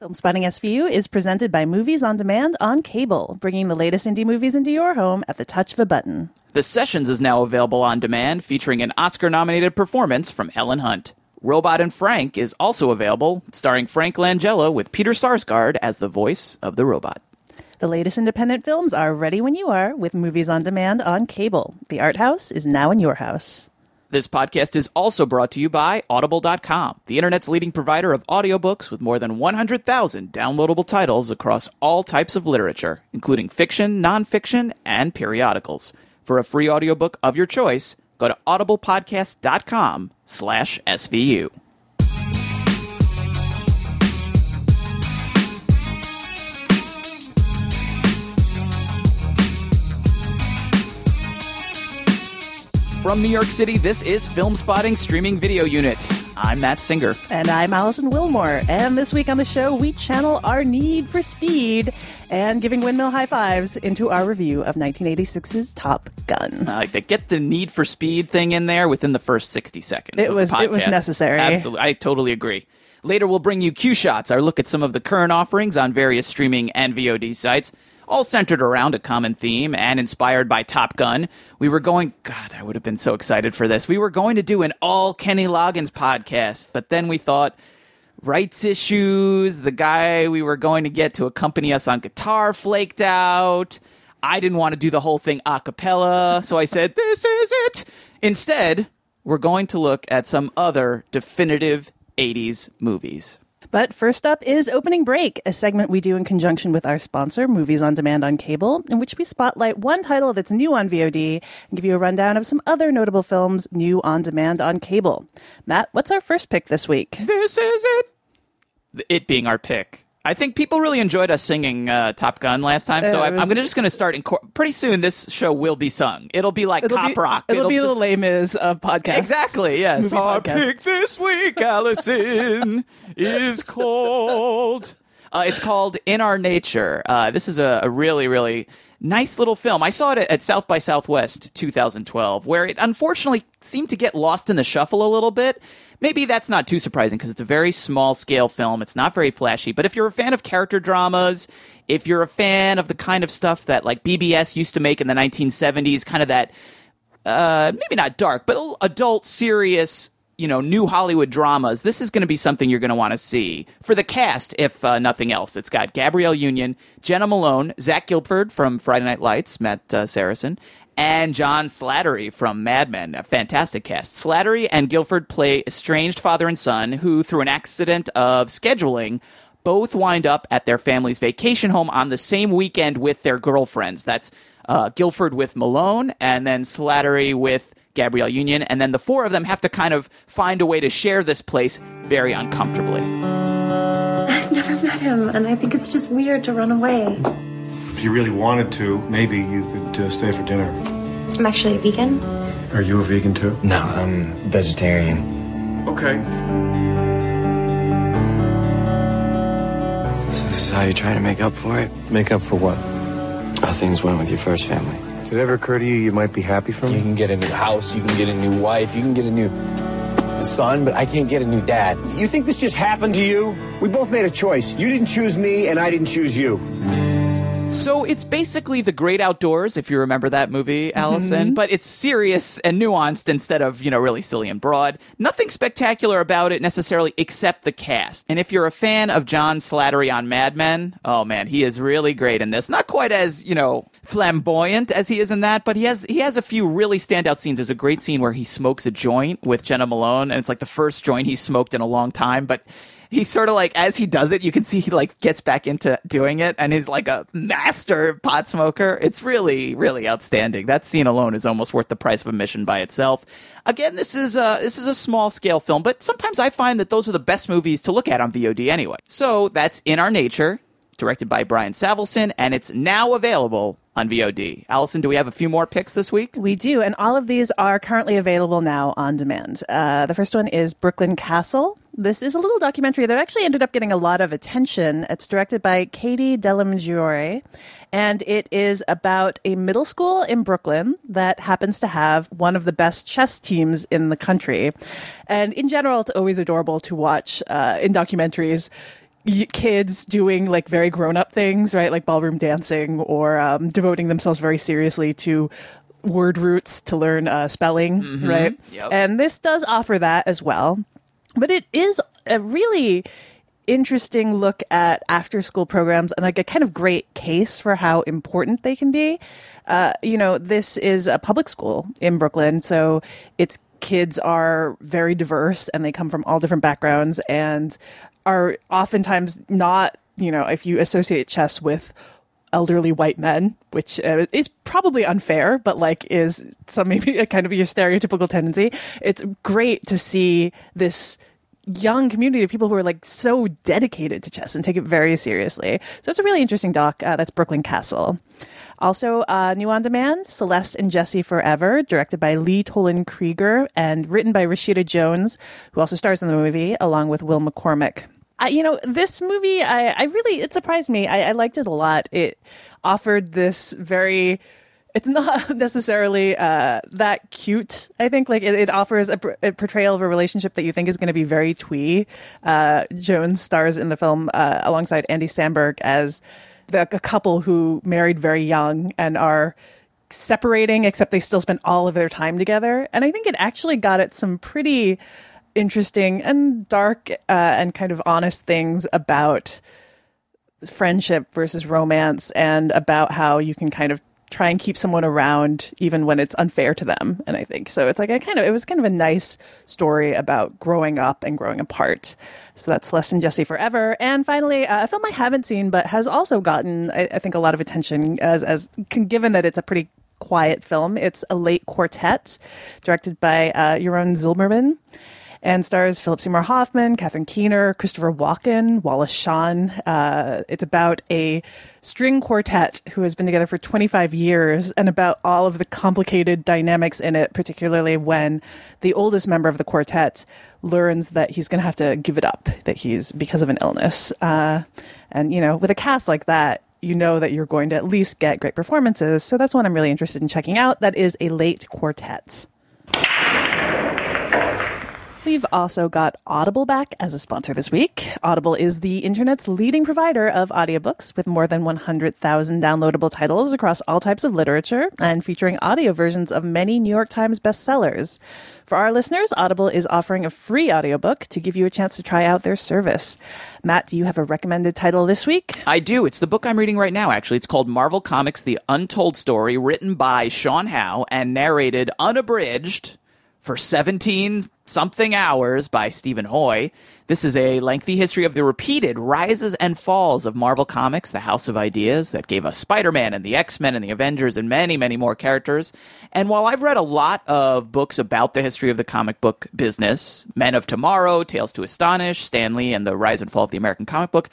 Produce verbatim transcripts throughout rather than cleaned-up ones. Film Spotting S V U is presented by Movies on Demand on cable, bringing the latest indie movies into your home at the touch of a button. The Sessions is now available on demand, featuring an Oscar-nominated performance from Helen Hunt. Robot and Frank is also available, starring Frank Langella with Peter Sarsgaard as the voice of the robot. The latest independent films are ready when you are with Movies on Demand on cable. The Art House is now in your house. This podcast is also brought to you by Audible dot com, the internet's leading provider of audiobooks with more than one hundred thousand downloadable titles across all types of literature, including fiction, nonfiction, and periodicals. For a free audiobook of your choice, go to audible podcast dot com slash S V U. From New York City, this is Film Spotting Streaming Video Unit. I'm Matt Singer. And I'm Allison Wilmore. And this week on the show, we channel our need for speed and giving windmill high fives into our review of nineteen eighty-six's Top Gun. I like to get the need for speed thing in there within the first sixty seconds. It was it was necessary. Absolutely. I totally agree. Later, we'll bring you Q Shots, our look at some of the current offerings on various streaming and V O D sites, all centered around a common theme and inspired by Top Gun. We were going... God, I would have been so excited for this. We were going to do an all-Kenny Loggins podcast, but then we thought rights issues, the guy we were going to get to accompany us on guitar flaked out. I didn't want to do the whole thing a cappella, so I said, this is it. Instead, we're going to look at some other definitive eighties movies. But first up is Opening Break, a segment we do in conjunction with our sponsor, Movies on Demand on Cable, in which we spotlight one title that's new on V O D and give you a rundown of some other notable films new on demand on cable. Matt, what's our first pick this week? This is it. It being our pick. I think people really enjoyed us singing uh, Top Gun last time, so was, I'm gonna, just going to start. Inco- pretty soon, this show will be sung. It'll be like it'll cop be, rock. It'll, it'll be just, the Les Mis of podcasts. Exactly, yes. Movie Our podcast. Pick this week, Allison, is called... Uh, it's called In Our Nature. Uh, this is a, a really, really nice little film. I saw it at South by Southwest twenty twelve, where it unfortunately seemed to get lost in the shuffle a little bit. Maybe that's not too surprising because it's a very small-scale film. It's not very flashy. But if you're a fan of character dramas, if you're a fan of the kind of stuff that like B B S used to make in the nineteen seventies, kind of that, uh, maybe not dark, but adult, serious, you know, new Hollywood dramas, this is going to be something you're going to want to see. For the cast, if uh, nothing else, it's got Gabrielle Union, Jenna Malone, Zach Guilford from Friday Night Lights, Matt uh, Saracen, and John Slattery from Mad Men, a fantastic cast. Slattery and Guilford play estranged father and son who, through an accident of scheduling, both wind up at their family's vacation home on the same weekend with their girlfriends. That's uh, Guilford with Malone, and then Slattery with Gabrielle Union, and then the four of them have to kind of find a way to share this place very uncomfortably. I've never met him, and I think it's just weird to run away. If you really wanted to, maybe you could uh, stay for dinner. I'm actually a vegan. Are you a vegan too? No, I'm vegetarian. Okay. So this is how you're trying to make up for it? Make up for what? How things went with your first family. Did it ever occur to you you might be happy for me? You can get a new house, you can get a new wife, you can get a new son, but I can't get a new dad. You think this just happened to you? We both made a choice. You didn't choose me, and I didn't choose you. So it's basically The Great Outdoors, if you remember that movie, Allison, mm-hmm. but it's serious and nuanced instead of, you know, really silly and broad. Nothing spectacular about it necessarily except the cast. And if you're a fan of John Slattery on Mad Men, oh man, he is really great in this. Not quite as, you know, flamboyant as he is in that, but he has he has a few really standout scenes. There's a great scene where he smokes a joint with Jenna Malone, and it's like the first joint he smoked in a long time, but he sort of like, as he does it, you can see he like gets back into doing it, and he's like a master pot smoker. It's really, really outstanding. That scene alone is almost worth the price of admission by itself. Again, this is a, this is a small scale film, but sometimes I find that those are the best movies to look at on V O D anyway. So that's In Our Nature, directed by Brian Savilson, and it's now available on V O D. Allison, do we have a few more picks this week? We do, and all of these are currently available now on demand. Uh, the first one is Brooklyn Castle. This is a little documentary that actually ended up getting a lot of attention. It's directed by Katie Dellamaggiore, and it is about a middle school in Brooklyn that happens to have one of the best chess teams in the country. And in general, it's always adorable to watch uh, in documentaries kids doing like very grown-up things, right? Like ballroom dancing or um, devoting themselves very seriously to word roots to learn uh, spelling, mm-hmm. right? Yep. And this does offer that as well. But it is a really interesting look at after-school programs and like a kind of great case for how important they can be. Uh, you know, this is a public school in Brooklyn, so its kids are very diverse and they come from all different backgrounds and are oftentimes not, you know, if you associate chess with elderly white men, which uh, is probably unfair, but like is some maybe a kind of your stereotypical tendency. It's great to see this young community of people who are like so dedicated to chess and take it very seriously. So it's a really interesting doc. Uh, that's Brooklyn Castle. Also, uh, new on demand, Celeste and Jesse Forever, directed by Lee Toland Krieger and written by Rashida Jones, who also stars in the movie, along with Will McCormick. I, you know, this movie, I, I really, it surprised me. I, I liked it a lot. It offered this very, it's not necessarily uh, that cute, I think. Like, it, it offers a, a portrayal of a relationship that you think is going to be very twee. Uh, Jones stars in the film uh, alongside Andy Samberg as the, a couple who married very young and are separating, except they still spend all of their time together. And I think it actually got at some pretty interesting and dark uh, and kind of honest things about friendship versus romance and about how you can kind of try and keep someone around even when it's unfair to them. And I think so it's like I kind of it was kind of a nice story about growing up and growing apart. So that's Celeste and Jesse Forever. And finally, uh, a film I haven't seen but has also gotten I, I think a lot of attention as as given that it's a pretty quiet film. It's A Late Quartet, directed by uh, Yaron Zilberman, and stars Philip Seymour Hoffman, Catherine Keener, Christopher Walken, Wallace Shawn. Uh, it's about a string quartet who has been together for twenty-five years and about all of the complicated dynamics in it, particularly when the oldest member of the quartet learns that he's going to have to give it up, that he's because of an illness. Uh, and, you know, with a cast like that, you know that you're going to at least get great performances. So that's one I'm really interested in checking out. That is A Late Quartet. We've also got Audible back as a sponsor this week. Audible is the internet's leading provider of audiobooks with more than one hundred thousand downloadable titles across all types of literature and featuring audio versions of many New York Times bestsellers. For our listeners, Audible is offering a free audiobook to give you a chance to try out their service. Matt, do you have a recommended title this week? I do. It's the book I'm reading right now, actually. It's called Marvel Comics: The Untold Story, written by Sean Howe and narrated unabridged for seventeen something hours by Stephen Hoy. This is a lengthy history of the repeated rises and falls of Marvel Comics, the house of ideas that gave us Spider-Man and the X-Men and the Avengers and many, many more characters. And while I've read a lot of books about the history of the comic book business, Men of Tomorrow, Tales to Astonish, Stan Lee, and the rise and fall of the American comic book,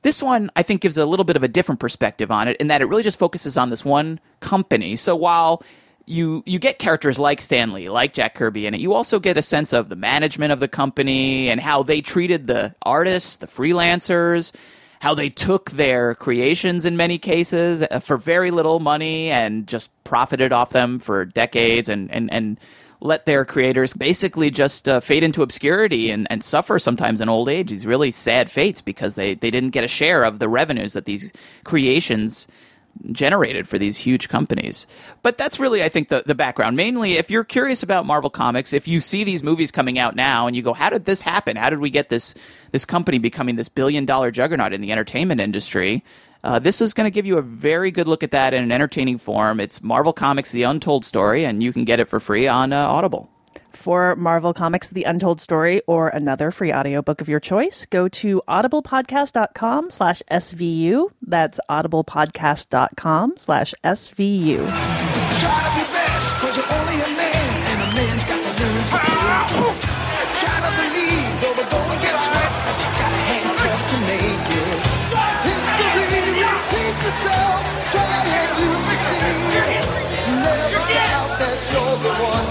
this one, I think, gives a little bit of a different perspective on it in that it really just focuses on this one company. So while You you get characters like Stan Lee, like Jack Kirby in it, you also get a sense of the management of the company and how they treated the artists, the freelancers, how they took their creations in many cases for very little money and just profited off them for decades and, and, and let their creators basically just uh, fade into obscurity and, and suffer sometimes in old age. These really sad fates because they, they didn't get a share of the revenues that these creations generated for these huge companies. But that's really, I think, the, the background. Mainly, if you're curious about Marvel Comics, if you see these movies coming out now and you go, how did this happen? How did we get this this company becoming this billion-dollar juggernaut in the entertainment industry? Uh, this is going to give you a very good look at that in an entertaining form. It's Marvel Comics: The Untold Story, and you can get it for free on uh, Audible. For Marvel Comics: The Untold Story or another free audiobook of your choice, go to audible podcast dot com slash S V U. That's audible podcast dot com slash S V U. Try to be best because you're only a man and a man's got to learn to do. Try to believe though the going gets rough that you got a handcuff to make it. History repeats itself, try to help you succeed. Never doubt that you're the one.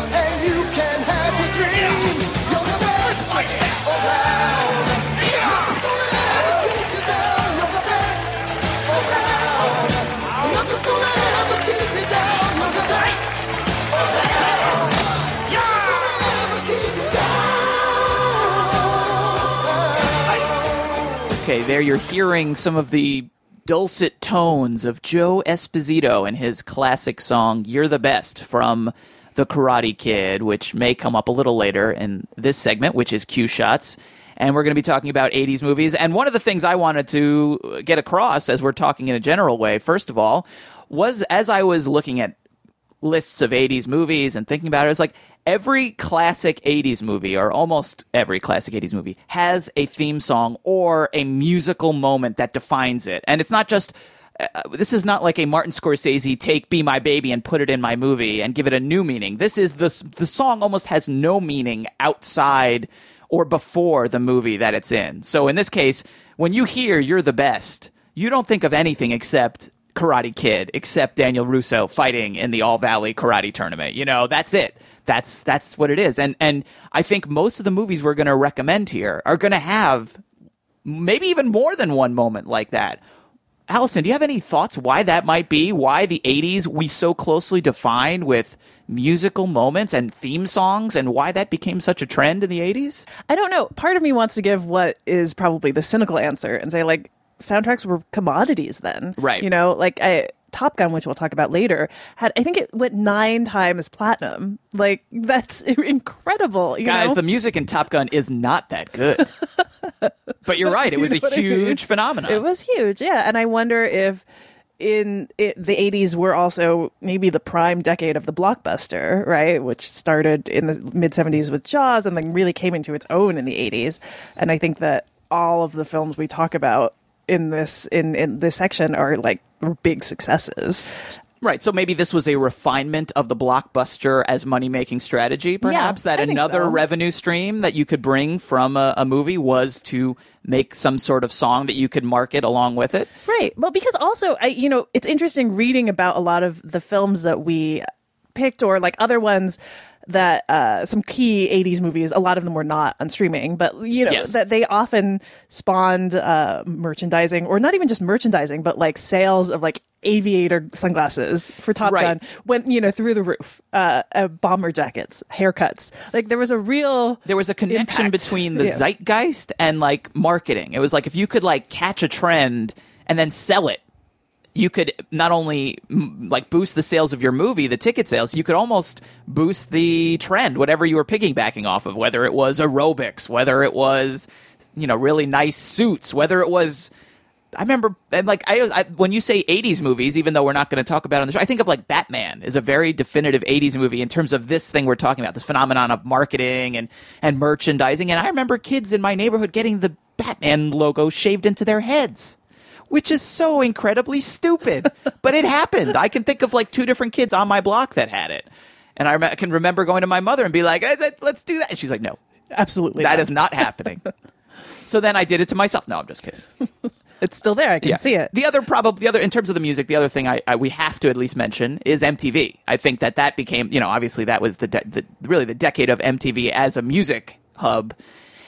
Okay, there you're hearing some of the dulcet tones of Joe Esposito and his classic song You're the Best from The Karate Kid, which may come up a little later in this segment, which is Q Shots. And we're going to be talking about eighties movies. And one of the things I wanted to get across as we're talking in a general way, first of all, was as I was looking at lists of eighties movies and thinking about it, it's like every classic eighties movie, or almost every classic eighties movie, has a theme song or a musical moment that defines it. And it's not just... Uh, this is not like a Martin Scorsese take Be My Baby and put it in my movie and give it a new meaning. This is the the song almost has no meaning outside or before the movie that it's in. So in this case, when you hear You're the Best, you don't think of anything except Karate Kid, except Daniel Russo fighting in the All Valley Karate Tournament. You know, that's it. That's that's what it is. And and I think most of the movies we're going to recommend here are going to have maybe even more than one moment like that. Allison, do you have any thoughts why that might be? Why the eighties we so closely defined with musical moments and theme songs, and why that became such a trend in the eighties? I don't know. Part of me wants to give what is probably the cynical answer and say, like, soundtracks were commodities then. Right. You know, like I, Top Gun, which we'll talk about later, had I think it went nine times platinum. Like, that's incredible. You Guys, know? The music in Top Gun is not that good. But you're right. It was you know a huge I mean? phenomenon. It was huge, yeah. And I wonder if in it, the eighties were also maybe the prime decade of the blockbuster, right? Which started in the mid-seventies with Jaws and then really came into its own in the eighties. And I think that all of the films we talk about in this in, in this section are like big successes. Right, so maybe this was a refinement of the blockbuster as money-making strategy, perhaps, yeah, that another so. revenue stream that you could bring from a, a movie was to make some sort of song that you could market along with it. Right, well, because also, I, you know, it's interesting reading about a lot of the films that we picked or like other ones that uh, some key eighties movies, a lot of them were not on streaming, but, you know, yes. that they often spawned uh, merchandising, or not even just merchandising, but like sales of like aviator sunglasses for Top right. Gun went, you know, through the roof. Uh, uh, bomber jackets, haircuts. Like there was a real There was a connection impact. between the yeah. zeitgeist and like marketing. It was like if you could like catch a trend and then sell it, you could not only like boost the sales of your movie, the ticket sales, you could almost boost the trend, whatever you were piggybacking off of, whether it was aerobics, whether it was, you know, really nice suits, whether it was... I remember, and like, I, I when you say eighties movies, even though we're not going to talk about it on the show, I think of like Batman is a very definitive eighties movie in terms of this thing we're talking about, this phenomenon of marketing and, and merchandising. And I remember kids in my neighborhood getting the Batman logo shaved into their heads, which is so incredibly stupid. But it happened. I can think of like two different kids on my block that had it. And I, rem- I can remember going to my mother and be like, let's do that. And she's like, no. Absolutely That not. is not happening. So then I did it to myself. No, I'm just kidding. It's still there. I can yeah. see it. The other probably, the other in terms of the music, the other thing I, I we have to at least mention is M T V. I think that that became, you know, obviously that was the, de- the really the decade of M T V as a music hub,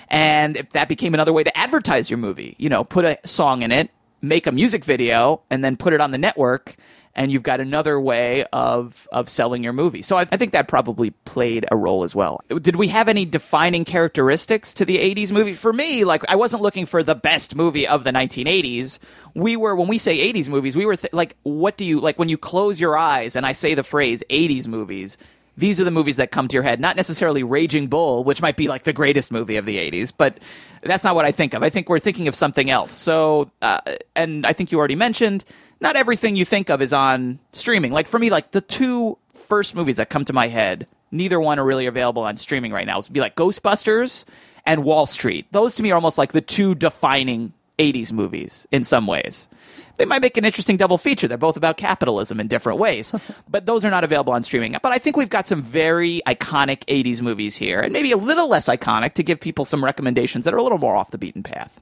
and that became another way to advertise your movie. You know, put a song in it, make a music video, and then put it on the network, and you've got another way of of selling your movie. So I, I think that probably played a role as well. Did we have any defining characteristics to the eighties movie? For me, like I wasn't looking for the best movie of the nineteen eighties. We were, when we say eighties movies, we were th- like, what do you, like when you close your eyes and I say the phrase eighties movies, these are the movies that come to your head. Not necessarily Raging Bull, which might be like the greatest movie of the eighties, but that's not what I think of. I think we're thinking of something else. So, uh, and I think you already mentioned, not everything you think of is on streaming. Like for me, like the two first movies that come to my head, neither one are really available on streaming right now. It would be like Ghostbusters and Wall Street. Those to me are almost like the two defining eighties movies in some ways. They might make an interesting double feature. They're both about capitalism in different ways, but those are not available on streaming. But I think we've got some very iconic eighties movies here, and maybe a little less iconic to give people some recommendations that are a little more off the beaten path.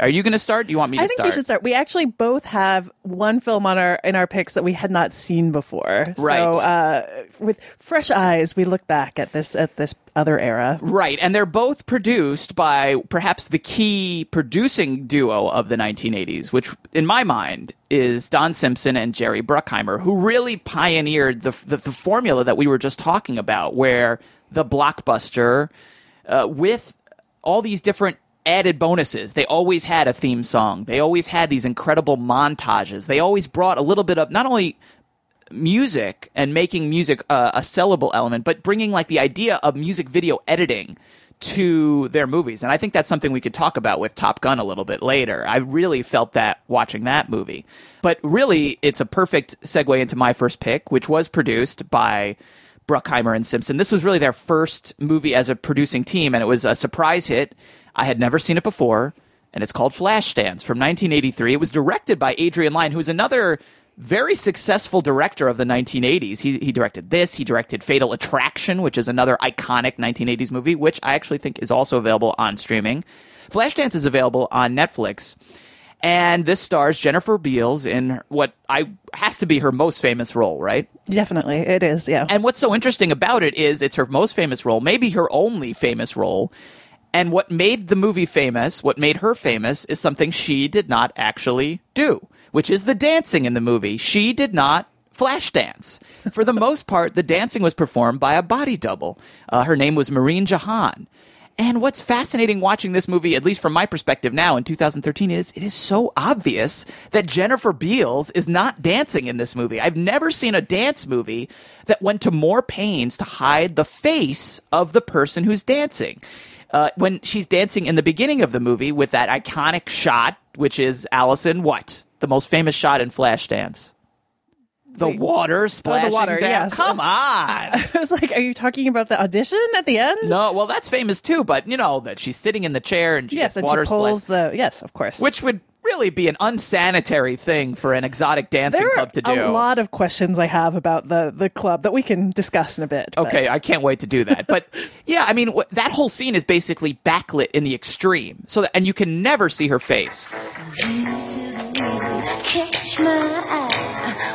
Are you going to start? Do you want me to start? I think we should start. We actually both have one film on our in our picks that we had not seen before. Right. So uh, with fresh eyes, we look back at this at this other era. Right. And they're both produced by perhaps the key producing duo of the nineteen eighties, which in my mind is Don Simpson and Jerry Bruckheimer, who really pioneered the the, the formula that we were just talking about, where the blockbuster uh, with all these different added bonuses. They always had a theme song. They always had these incredible montages. They always brought a little bit of not only music and making music uh, a sellable element, but bringing like the idea of music video editing to their movies. And I think that's something we could talk about with Top Gun a little bit later. I really felt that watching that movie. But really, it's a perfect segue into my first pick, which was produced by Bruckheimer and Simpson. This was really their first movie as a producing team, and it was a surprise hit. I had never seen it before, and it's called Flashdance from nineteen eighty-three. It was directed by Adrian Lyne, who's another very successful director of the nineteen eighties. He he directed this. He directed Fatal Attraction, which is another iconic nineteen eighties movie, which I actually think is also available on streaming. Flashdance is available on Netflix. And this stars Jennifer Beals in what I has to be her most famous role, right? Definitely. It is, yeah. And what's so interesting about it is it's her most famous role, maybe her only famous role. And what made the movie famous, what made her famous, is something she did not actually do, which is the dancing in the movie. She did not flash dance. For the most part, the dancing was performed by a body double. Uh, her name was Maureen Jahan. And what's fascinating watching this movie, at least from my perspective now in two thousand thirteen, is it is so obvious that Jennifer Beals is not dancing in this movie. I've never seen a dance movie that went to more pains to hide the face of the person who's dancing. Uh, when she's dancing in the beginning of the movie with that iconic shot, which is, Allison, what? The most famous shot in Flashdance. The water splashing oh, the water, down. Yes. Come on. I was like, are you talking about the audition at the end? No, well, that's famous too, but you know, that she's sitting in the chair and she yes, gets and water she pulls splashed. the Yes, of course. Which would really be an unsanitary thing for an exotic dancing there club to do. There are a lot of questions I have about the, the club that we can discuss in a bit. But. Okay, I can't wait to do that. But yeah, I mean, wh- that whole scene is basically backlit in the extreme. So that, and you can never see her face. Catch my eye.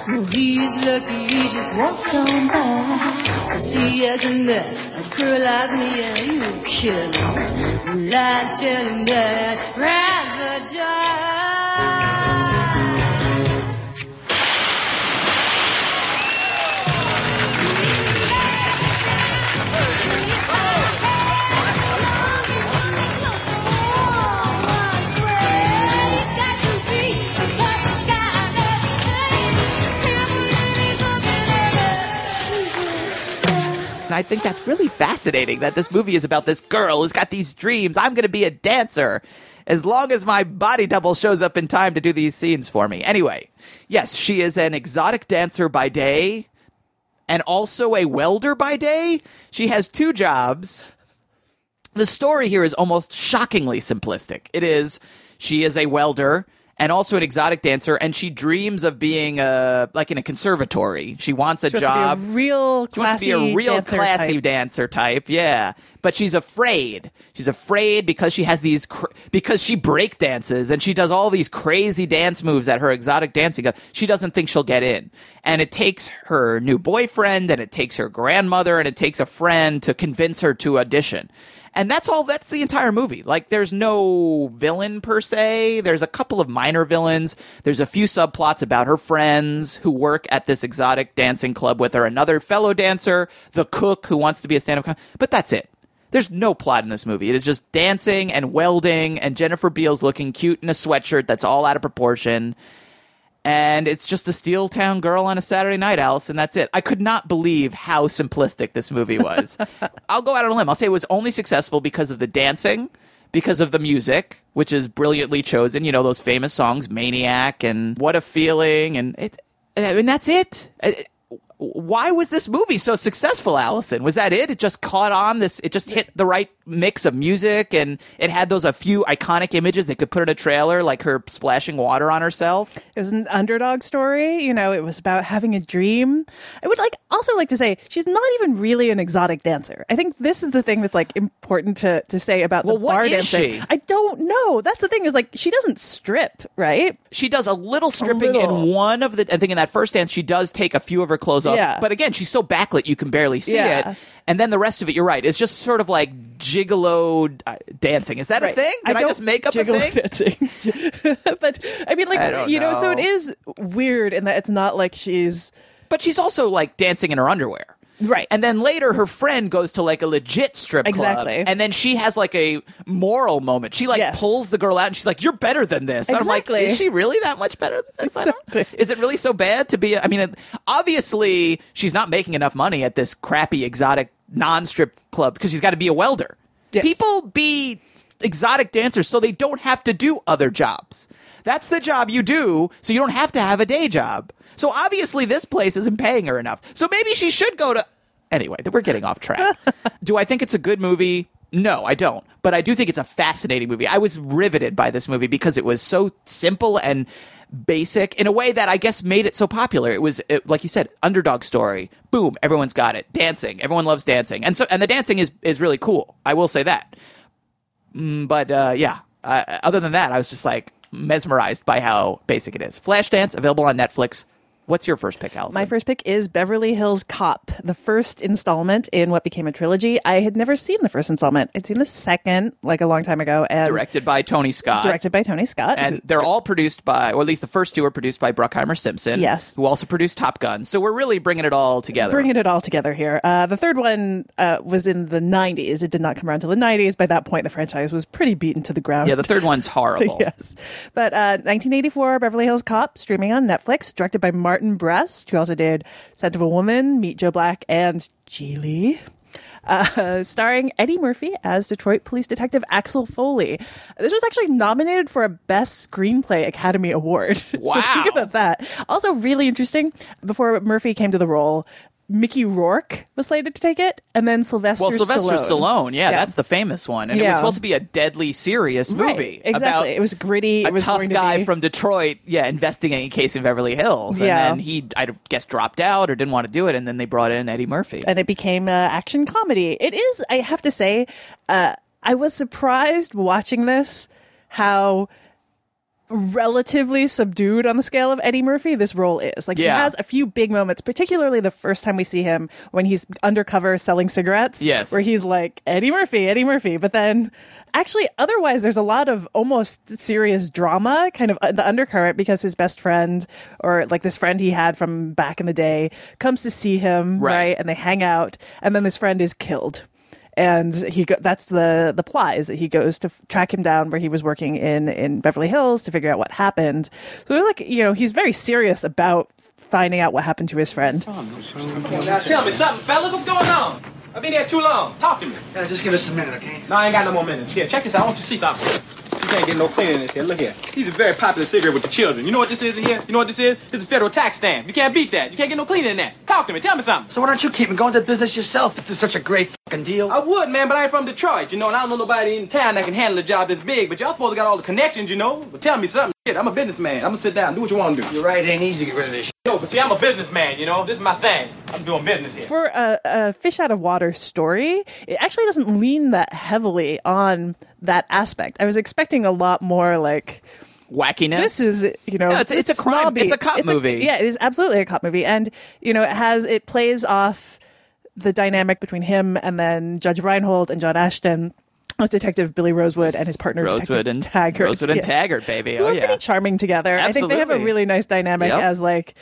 Well, he's lucky he just walked on by. Cause he hasn't met a girl like me and you kill him. Well, I tell him that I'd rather die. And I think that's really fascinating that this movie is about this girl who's got these dreams. I'm going to be a dancer as long as my body double shows up in time to do these scenes for me. Anyway, yes, she is an exotic dancer by day and also a welder by day. She has two jobs. The story here is almost shockingly simplistic. It is she is a welder and also an exotic dancer, and she dreams of being a, like in a conservatory. She wants a she job. Wants to be a real classy she wants to be a real dancer classy type. dancer type. Yeah, but she's afraid. She's afraid because she has these cr- because she break dances and she does all these crazy dance moves at her exotic dancing. She doesn't think she'll get in, and it takes her new boyfriend, and it takes her grandmother, and it takes a friend to convince her to audition. And that's all, that's the entire movie. Like, there's no villain per se. There's a couple of minor villains. There's a few subplots about her friends who work at this exotic dancing club with her, another fellow dancer, the cook who wants to be a stand-up comic. But that's it. There's no plot in this movie. It is just dancing and welding and Jennifer Beals looking cute in a sweatshirt that's all out of proportion. And it's just a Steel Town girl on a Saturday night, Allison. That's it. I could not believe how simplistic this movie was. I'll go out on a limb. I'll say it was only successful because of the dancing, because of the music, which is brilliantly chosen. You know, those famous songs, Maniac and What a Feeling. And it, I mean, that's it. Why was this movie so successful, Allison? Was that it? It just caught on this. It just hit the right mix of music, and it had those a few iconic images they could put in a trailer, like her splashing water on herself. It was an underdog story, you know. It was about having a dream. I would like also like to say she's not even really an exotic dancer. I think this is the thing that's like important to to say about well, the bar dancing. She? I don't know. That's the thing is like she doesn't strip, right? She does a little stripping a little. in one of the. I think in that first dance she does take a few of her clothes off, yeah. But again she's so backlit you can barely see yeah. it. And then the rest of it, you're right. It's just sort of like gigolo uh, dancing. Is that right. a thing? Did I, I just make up a thing? Dancing. But I mean, like, I you know. know, so it is weird in that it's not like she's. But she's also like dancing in her underwear. Right. And then later her friend goes to like a legit strip exactly. club. And then she has like a moral moment. She like yes. pulls the girl out and she's like, you're better than this. And exactly. I'm like, is she really that much better than this? Exactly. I don't, is it really so bad to be, a, I mean, obviously she's not making enough money at this crappy exotic non-strip club because she's got to be a welder. Yes. People be exotic dancers so they don't have to do other jobs. That's the job you do, so you don't have to have a day job. So obviously this place isn't paying her enough. So maybe she should go to... Anyway, we're getting off track. Do I think it's a good movie? No, I don't. But I do think it's a fascinating movie. I was riveted by this movie because it was so simple and basic in a way that I guess made it so popular. It was, it, like you said, underdog story. Boom, everyone's got it. Dancing. Everyone loves dancing. And so, and the dancing is, is really cool. I will say that. Mm, but uh, yeah, uh, other than that, I was just like... mesmerized by how basic it is. Flashdance, available on Netflix. What's your first pick, Allison? My first pick is Beverly Hills Cop, the first installment in what became a trilogy. I had never seen the first installment. I'd seen the second, like a long time ago. And directed by Tony Scott. Directed by Tony Scott. And they're all produced by, or at least the first two are produced by Bruckheimer Simpson. Yes. Who also produced Top Gun. So we're really bringing it all together. Bringing it all together here. Uh, the third one uh, was in the nineties. It did not come around until the nineties. By that point, the franchise was pretty beaten to the ground. Yeah, the third one's horrible. Yes. But uh, nineteen eighty-four, Beverly Hills Cop, streaming on Netflix, directed by Mark. Martin Brest, who also did Scent of a Woman, Meet Joe Black, and Geely, uh, starring Eddie Murphy as Detroit Police Detective Axel Foley. This was actually nominated for a Best Screenplay Academy Award. Wow. So think about that. Also really interesting, before Murphy came to the role, Mickey Rourke was slated to take it, and then Sylvester Stallone. Well, Sylvester Stallone, Stallone yeah, yeah, that's the famous one. And yeah. it was supposed to be a deadly serious movie. Right, exactly. About it was gritty. A it was tough guy to be... from Detroit, yeah, investigating a case in Beverly Hills. And yeah. then he, I guess, dropped out or didn't want to do it, and then they brought in Eddie Murphy. And it became an uh, action comedy. It is, I have to say, uh, I was surprised watching this how... relatively subdued on the scale of Eddie Murphy this role is. Like yeah. he has a few big moments, particularly the first time we see him when he's undercover selling cigarettes. Yes. Where he's like, Eddie Murphy, Eddie Murphy. But then actually otherwise there's a lot of almost serious drama, kind of the undercurrent, because his best friend or like this friend he had from back in the day comes to see him, right? right? And they hang out, and then this friend is killed. And he go- that's the, the plot, is that he goes to f- track him down where he was working in, in Beverly Hills to figure out what happened. So, like, you know, he's very serious about finding out what happened to his friend. Okay, now tell me something, fella. What's going on? I've been here too long. Talk to me. Yeah, just give us a minute, okay? No, I ain't got no more minutes. Here, check this out. I want you to see something. You can't get no cleaner in this here. Look here. He's a very popular cigarette with the children. You know what this is in here? You know what this is? It's a federal tax stamp. You can't beat that. You can't get no cleaner than that. Talk to me. Tell me something. So why don't you keep and go into business yourself if there's such a great fucking deal? I would, man, but I ain't from Detroit, you know, and I don't know nobody in town that can handle a job this big, but y'all supposed to got all the connections, you know? But tell me something. Shit, I'm a businessman. I'm gonna sit down and do what you want to do. You're right. It ain't easy to get rid of this shit. No, but see, I'm a businessman, you know? This is my thing. I'm doing business here. For a, a fish-out-of-water story, it actually doesn't lean that heavily on that aspect. I was expecting a lot more, like... wackiness. This is, you know... No, it's, it's, it's a crime. Snobby. It's a cop it's movie. A, yeah, it is absolutely a cop movie. And, you know, it has... It plays off the dynamic between him and then Judge Reinhold and John Ashton... as Detective Billy Rosewood and his partner Rosewood Detective and Taggart. Rosewood yeah. and Taggart, baby. Oh, Who are yeah. pretty charming together. Absolutely. I think they have a really nice dynamic yep. as like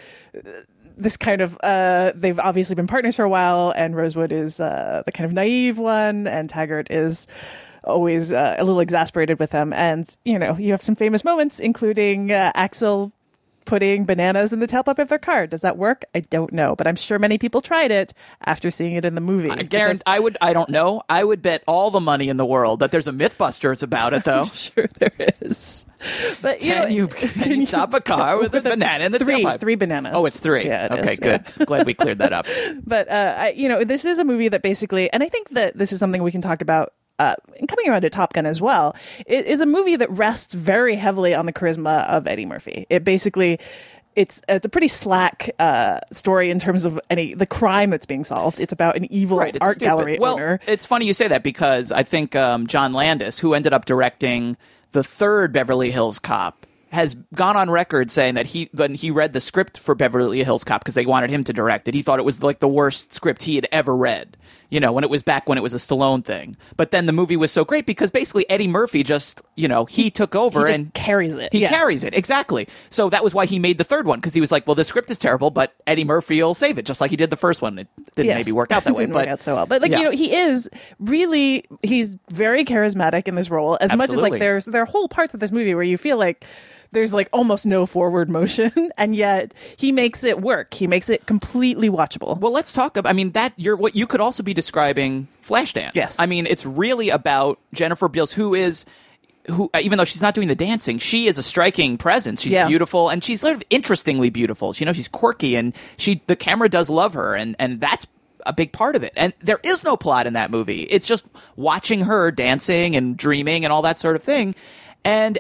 this kind of uh, they've obviously been partners for a while, and Rosewood is uh, the kind of naive one, and Taggart is always uh, a little exasperated with them. And you know, you have some famous moments, including uh, Axel putting bananas in the tailpipe of their car. Does that work? I don't know, but I'm sure many people tried it after seeing it in the movie. I guarantee, I would. I don't know. I would bet all the money in the world that there's a MythBusters about it, though. I'm sure there is. But you can, know, you, can, can you stop a car with, with a, a banana in the three, tailpipe? Three bananas. Oh, it's three. Yeah, it okay, is, good. Yeah. Glad we cleared that up. But uh, I, you know, this is a movie that basically, and I think that this is something we can talk about. Uh, and coming around to Top Gun as well, it is a movie that rests very heavily on the charisma of Eddie Murphy. It basically, it's, it's a pretty slack uh, story in terms of any the crime that's being solved. It's about an evil right, art gallery well, owner. It's funny you say that because I think um, John Landis, who ended up directing the third Beverly Hills Cop, has gone on record saying that he when he read the script for Beverly Hills Cop because they wanted him to direct it, he thought it was like the worst script he had ever read. You know, when it was back when it was a Stallone thing. But then the movie was so great because basically Eddie Murphy just, you know, he took over he just and carries it. He yes. carries it. Exactly. So that was why he made the third one, because he was like, well, the script is terrible, but Eddie Murphy will save it, just like he did the first one. It didn't yes. maybe work out that way. Didn't but, work out so well. But like yeah. you know, he is really he's very charismatic in this role. As Absolutely. much as like there's there are whole parts of this movie where you feel like there's like almost no forward motion, and yet he makes it work. He makes it completely watchable. Well, let's talk about, I mean, that you're what you could also be describing Flashdance. Yes. I mean, it's really about Jennifer Beals, who is, who even though she's not doing the dancing, she is a striking presence. She's yeah. beautiful, and she's sort of interestingly beautiful. You know, she's quirky, and she the camera does love her, and, and that's a big part of it. And there is no plot in that movie. It's just watching her dancing and dreaming and all that sort of thing. And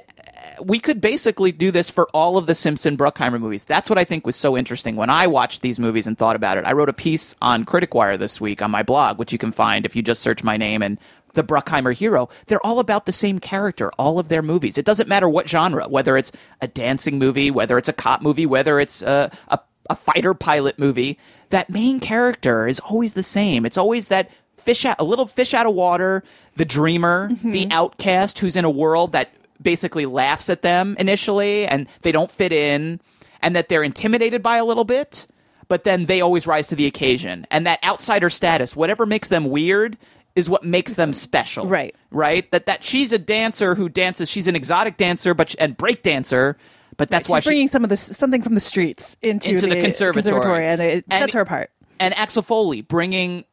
we could basically do this for all of the Simpson-Bruckheimer movies. That's what I think was so interesting when I watched these movies and thought about it. I wrote a piece on CriticWire this week on my blog, which you can find if you just search my name and the Bruckheimer hero. They're all about the same character, all of their movies. It doesn't matter what genre, whether it's a dancing movie, whether it's a cop movie, whether it's a, a, a fighter pilot movie. That main character is always the same. It's always that fish out, a little fish out of water, the dreamer, mm-hmm. the outcast who's in a world that basically laughs at them initially, and they don't fit in, and that they're intimidated by a little bit, but then they always rise to the occasion. And that outsider status, whatever makes them weird, is what makes them special. Right. Right? That that she's a dancer who dances. She's an exotic dancer but and break dancer, but that's right, why she's bringing she, some of the something from the streets into, into the, the conservatory. conservatory, and it sets and, her apart. And Axel Foley bringing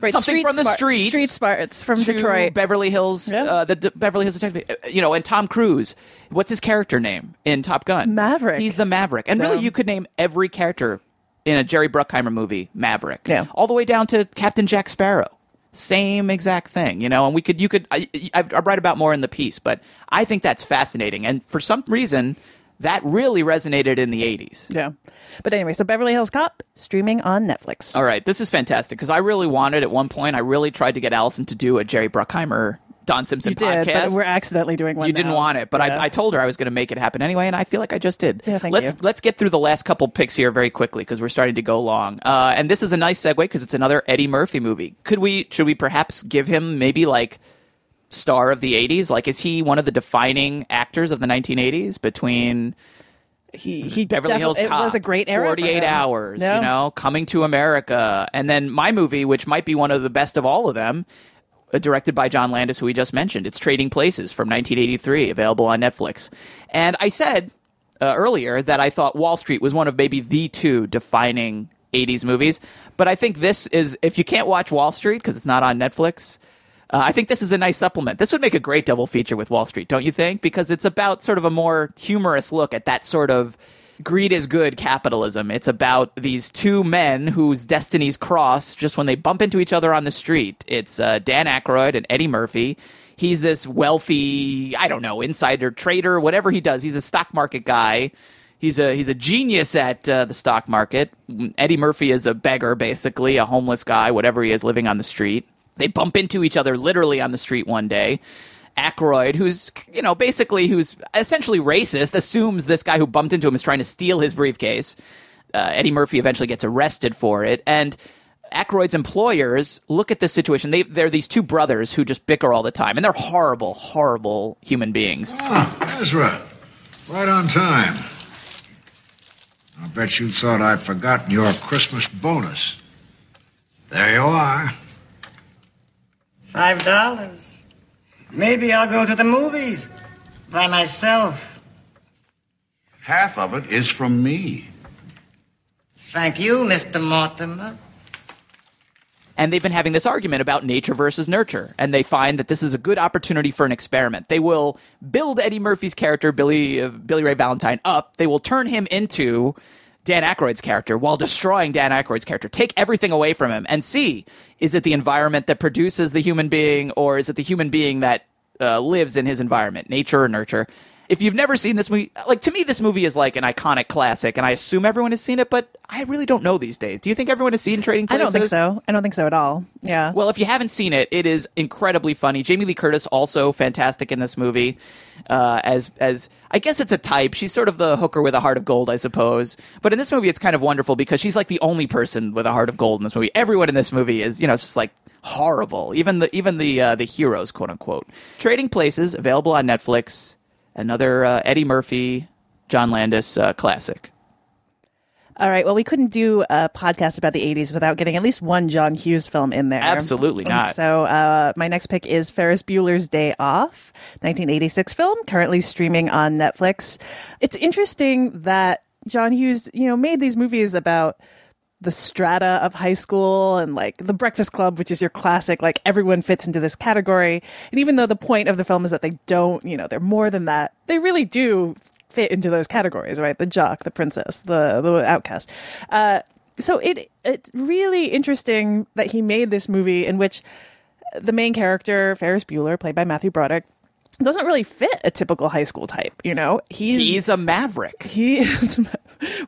Right, something from the smart, streets, street smarts from to Detroit, Beverly Hills, yeah. uh, the D- Beverly Hills Detective, you know, and Tom Cruise. What's his character name in Top Gun? Maverick. He's the Maverick, and so. really, you could name every character in a Jerry Bruckheimer movie Maverick, yeah. all the way down to Captain Jack Sparrow. Same exact thing, you know. And we could, you could, I, I, I write about more in the piece, but I think that's fascinating, and for some reason, that really resonated in the eighties. Yeah. But anyway, so Beverly Hills Cop, streaming on Netflix. All right. This is fantastic because I really wanted at one point, I really tried to get Allison to do a Jerry Bruckheimer Don Simpson you did, podcast. But we're accidentally doing one. You now. didn't want it, but yeah. I, I told her I was going to make it happen anyway, and I feel like I just did. Yeah, thank let's, you. Let's get through the last couple picks here very quickly because we're starting to go long. Uh, and this is a nice segue because it's another Eddie Murphy movie. Could we, should we perhaps give him maybe like star of the eighties? Like, is he one of the defining actors of the nineteen eighties between he, he Beverly Hills Cop, it was a great era forty-eight Hours, no. you know, Coming to America, and then my movie, which might be one of the best of all of them, uh, directed by John Landis, who we just mentioned. It's Trading Places from nineteen eighty-three, available on Netflix. And I said uh, earlier that I thought Wall Street was one of maybe the two defining eighties movies, but I think this is, if you can't watch Wall Street because it's not on Netflix, Uh, I think this is a nice supplement. This would make a great double feature with Wall Street, don't you think? Because it's about sort of a more humorous look at that sort of greed is good capitalism. It's about these two men whose destinies cross just when they bump into each other on the street. It's uh, Dan Aykroyd and Eddie Murphy. He's this wealthy, I don't know, insider trader, whatever he does. He's a stock market guy. He's a he's a genius at uh, the stock market. Eddie Murphy is a beggar, basically, a homeless guy, whatever he is, living on the street. They bump into each other literally on the street one day. Aykroyd, who's, you know, basically who's essentially racist, assumes this guy who bumped into him is trying to steal his briefcase. Uh, Eddie Murphy eventually gets arrested for it. And Aykroyd's employers look at this situation. They, they're these two brothers who just bicker all the time. And they're horrible, horrible human beings. Oh, Ezra, right on time. I bet you thought I'd forgotten your Christmas bonus. There you are. Five dollars. Maybe I'll go to the movies by myself. Half of it is from me. Thank you, Mister Mortimer. And they've been having this argument about nature versus nurture, and they find that this is a good opportunity for an experiment. They will build Eddie Murphy's character, Billy, uh, Billy Ray Valentine, up. They will turn him into Dan Aykroyd's character while destroying Dan Aykroyd's character. Take everything away from him and see, is it the environment that produces the human being, or is it the human being that uh, lives in his environment, nature or nurture? If you've never seen this movie, like, to me, this movie is like an iconic classic, and I assume everyone has seen it, but I really don't know these days. Do you think everyone has seen Trading Places? I don't think so. I don't think so at all. Yeah. Well, if you haven't seen it, it is incredibly funny. Jamie Lee Curtis, also fantastic in this movie. Uh, as as I guess it's a type. She's sort of the hooker with a heart of gold, I suppose. But in this movie, it's kind of wonderful because she's like the only person with a heart of gold in this movie. Everyone in this movie is, you know, it's just like horrible. Even the even the uh, the heroes, quote unquote. Trading Places, available on Netflix. Another uh, Eddie Murphy, John Landis uh, classic. All right. Well, we couldn't do a podcast about the eighties without getting at least one John Hughes film in there. Absolutely not. And so uh, my next pick is Ferris Bueller's Day Off, nineteen eighty-six film, currently streaming on Netflix. It's interesting that John Hughes, you know, made these movies about the strata of high school and like The Breakfast Club, which is your classic, like everyone fits into this category. And even though the point of the film is that they don't, you know, they're more than that, they really do fit into those categories, right? The jock, the princess, the, the outcast. Uh, so it it's really interesting that he made this movie in which the main character, Ferris Bueller, played by Matthew Broderick, doesn't really fit a typical high school type, you know? He's, he's a maverick. He is...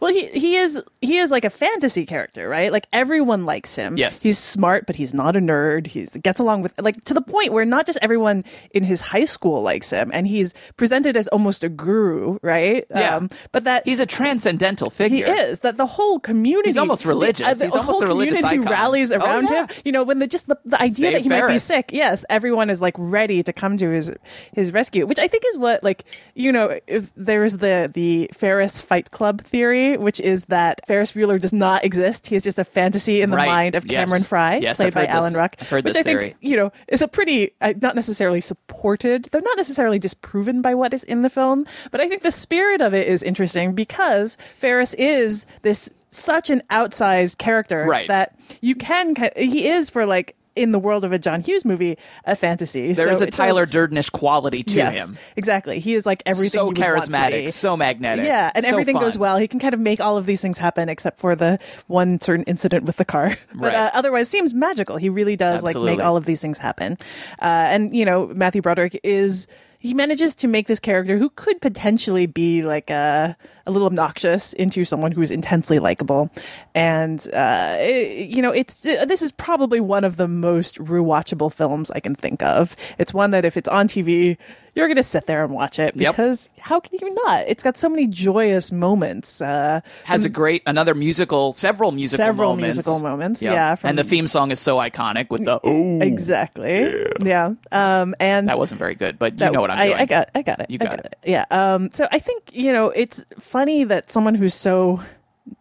Well, he, he is he is like a fantasy character, right? Like, everyone likes him. Yes. He's smart, but he's not a nerd. He gets along with... Like, to the point where not just everyone in his high school likes him, and he's presented as almost a guru, right? Yeah. Um, but that... He's a transcendental figure. He is. That the whole community... He's almost religious. The, uh, the he's almost a religious icon. The whole community rallies around oh, yeah. him. You know, when the, just the, the idea Save that he Ferris. might be sick, yes, everyone is, like, ready to come to his... his rescue, which I think is what, like, you know, if there is the the Ferris Fight Club theory, which is that Ferris Bueller does not exist. He is just a fantasy in the right. mind of yes. Cameron Fry, yes, played I've by Alan this. Ruck. I've heard which this I theory. Think, you know, is a pretty, uh, not necessarily supported, though not necessarily disproven by what is in the film. But I think the spirit of it is interesting because Ferris is this such an outsized character right. that you can, he is for like, in the world of a John Hughes movie, a fantasy. There so is a Tyler does... Derdenish quality to yes, him. Exactly. He is like everything so you would charismatic, want to be. So magnetic. Yeah, and so everything fun. Goes well. He can kind of make all of these things happen except for the one certain incident with the car. But right. uh, otherwise seems magical. He really does Absolutely. like make all of these things happen. Uh, and, you know, Matthew Broderick is... He manages to make this character who could potentially be like a, a little obnoxious into someone who's intensely likable. And, uh, it, you know, it's it, this is probably one of the most rewatchable films I can think of. It's one that if it's on T V, you're going to sit there and watch it because yep. how can you not? It's got so many joyous moments. Uh, Has from, a great, another musical, several musical several moments. Several musical moments, yep. yeah. From, and the theme song is so iconic with the, oh. Exactly, yeah. yeah. Um, and that wasn't very good, but you that, know what I, I got, I got it. You got, got it. it. Yeah. Um. So I think you know it's funny that someone who's so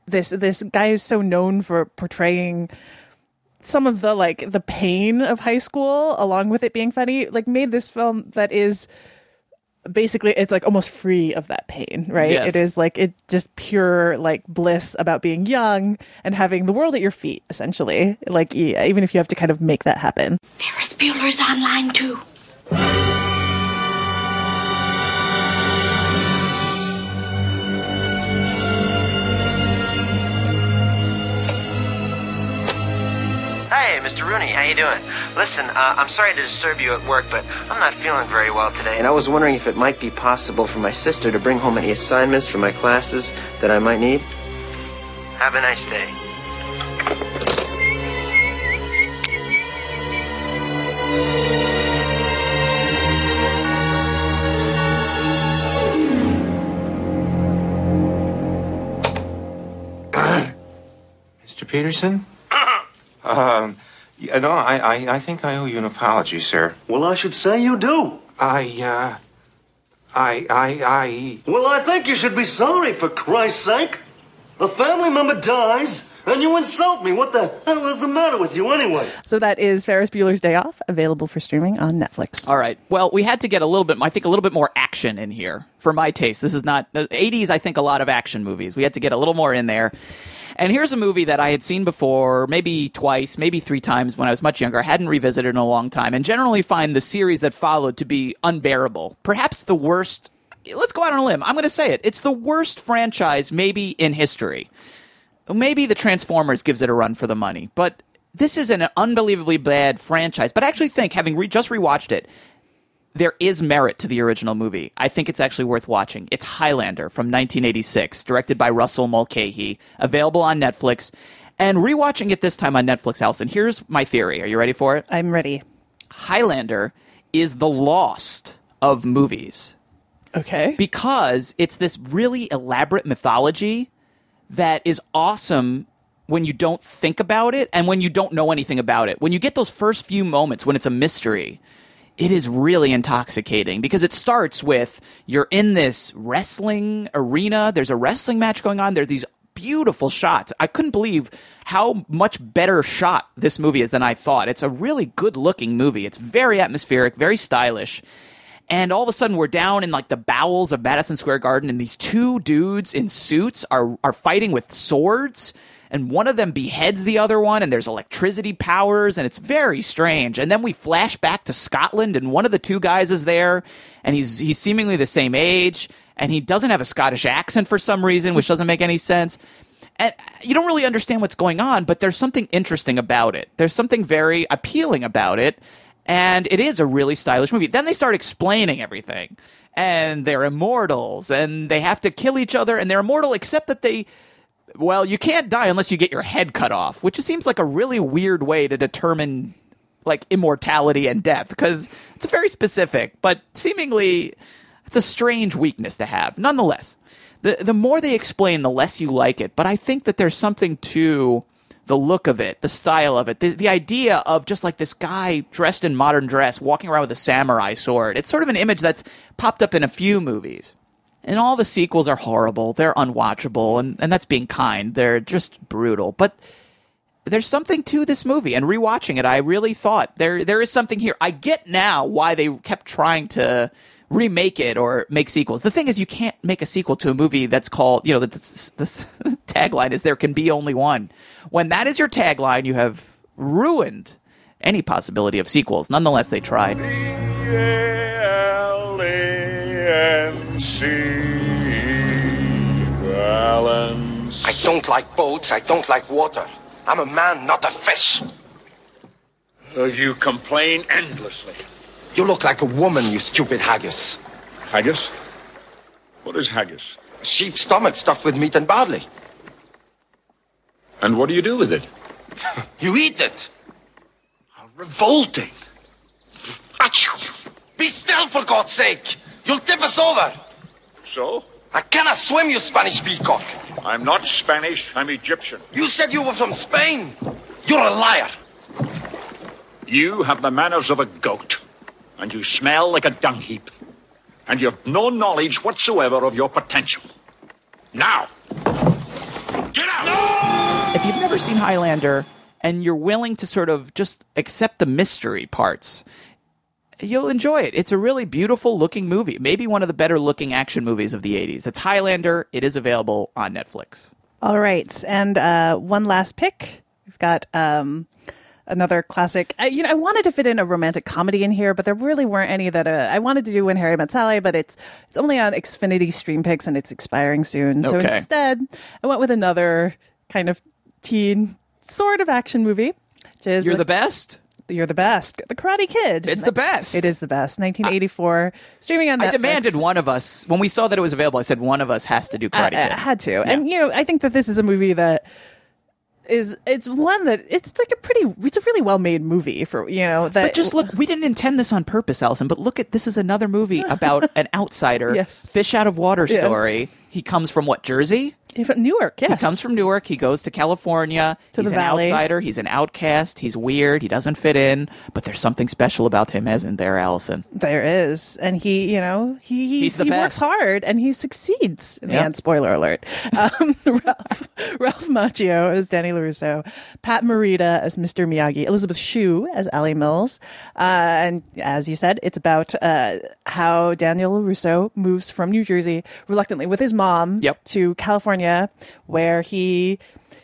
this this guy is so known for portraying some of the like the pain of high school, along with it being funny, like made this film that is basically it's like almost free of that pain, right? Yes. It is like it just pure like bliss about being young and having the world at your feet, essentially. Like yeah, even if you have to kind of make that happen. Ferris Bueller's online too. Hey, Mister Rooney, how you doing? Listen, uh, I'm sorry to disturb you at work, but I'm not feeling very well today, and I was wondering if it might be possible for my sister to bring home any assignments for my classes that I might need. Have a nice day. Mister Peterson? Um, no, I, I, I think I owe you an apology, sir. Well, I should say you do. I, uh, I, I, I... Well, I think you should be sorry, for Christ's sake. A family member dies, and you insult me. What the hell is the matter with you anyway? So that is Ferris Bueller's Day Off, available for streaming on Netflix. All right. Well, we had to get a little bit, I think, a little bit more action in here, for my taste. This is not... eighties, I think, a lot of action movies. We had to get a little more in there. And here's a movie that I had seen before, maybe twice, maybe three times when I was much younger. I hadn't revisited in a long time, and generally find the series that followed to be unbearable. Perhaps the worst... Let's go out on a limb. I'm going to say it. It's the worst franchise maybe in history. Maybe the Transformers gives it a run for the money. But this is an unbelievably bad franchise. But I actually think, having re- just rewatched it, there is merit to the original movie. I think it's actually worth watching. It's Highlander from nineteen eighty-six, directed by Russell Mulcahy, available on Netflix. And rewatching it this time on Netflix, Allison, here's my theory. Are you ready for it? I'm ready. Highlander is the Lost of movies. Okay. Because it's this really elaborate mythology that is awesome when you don't think about it and when you don't know anything about it. When you get those first few moments when it's a mystery, it is really intoxicating because it starts with you're in this wrestling arena. There's a wrestling match going on. There's these beautiful shots. I couldn't believe how much better shot this movie is than I thought. It's a really good-looking movie. It's very atmospheric, very stylish. And all of a sudden, we're down in like the bowels of Madison Square Garden, and these two dudes in suits are are fighting with swords. And one of them beheads the other one, and there's electricity powers, and it's very strange. And then we flash back to Scotland, and one of the two guys is there, and he's he's seemingly the same age, and he doesn't have a Scottish accent for some reason, which doesn't make any sense. And you don't really understand what's going on, but there's something interesting about it. There's something very appealing about it. And it is a really stylish movie. Then they start explaining everything. And they're immortals. And they have to kill each other. And they're immortal except that they... Well, you can't die unless you get your head cut off. Which seems like a really weird way to determine, like, immortality and death. Because it's very specific. But seemingly, it's a strange weakness to have. Nonetheless, the the more they explain, the less you like it. But I think that there's something to... the look of it, the style of it, the, the idea of just like this guy dressed in modern dress walking around with a samurai sword. It's sort of an image that's popped up in a few movies. And all the sequels are horrible. They're unwatchable. And, and that's being kind. They're just brutal. But there's something to this movie. And rewatching it, I really thought there there is something here. I get now why they kept trying to remake it or make sequels. The thing is, you can't make a sequel to a movie that's called, you know, this, this tagline is there can be only one. When that is your tagline, you have ruined any possibility of sequels. Nonetheless, they tried. I don't like boats. I don't like water. I'm a man, not a fish. You complain endlessly. You look like a woman, you stupid haggis. Haggis? What is haggis? Sheep's stomach stuffed with meat and barley. And what do you do with it? You eat it. How revolting. Be still, for God's sake. You'll tip us over. So? I cannot swim, you Spanish peacock. I'm not Spanish, I'm Egyptian. You said you were from Spain. You're a liar. You have the manners of a goat. And you smell like a dung heap. And you have no knowledge whatsoever of your potential. Now, get out! If you've never seen Highlander, and you're willing to sort of just accept the mystery parts, you'll enjoy it. It's a really beautiful-looking movie. Maybe one of the better-looking action movies of the eighties. It's Highlander. It is available on Netflix. All right. And uh, one last pick. We've got... Um... Another classic. I, you know, I wanted to fit in a romantic comedy in here, but there really weren't any that uh, I wanted to do When Harry Met Sally, but it's it's only on Xfinity Stream Picks and it's expiring soon. Okay. So instead, I went with another kind of teen sort of action movie. Which is You're the, the best? You're the best. The Karate Kid. It's the best. It is the best. nineteen eighty-four. I, streaming on Netflix. I demanded one of us. When we saw that it was available, I said one of us has to do Karate I, Kid. I had to. Yeah. And, you know, I think that this is a movie that... Is it's one that it's like a pretty it's a really well made movie for you know that. But just look, we didn't intend this on purpose, Allison. But look at this is another movie about an outsider, yes. fish out of water story. Yes. He comes from what Jersey? From Newark, yes. He comes from Newark. He goes to California. To he's the an valley. outsider. He's an outcast. He's weird. He doesn't fit in. But there's something special about him, isn't there, Allison? There is, and he, you know, he he, he's the he best. works hard and he succeeds. Yep. And spoiler alert: um, Ralph, Ralph Macchio as Danny LaRusso, Pat Morita as Mister Miyagi, Elizabeth Shue as Allie Mills, uh, and as you said, it's about uh, how Daniel LaRusso moves from New Jersey reluctantly with his mom yep. to California. Where he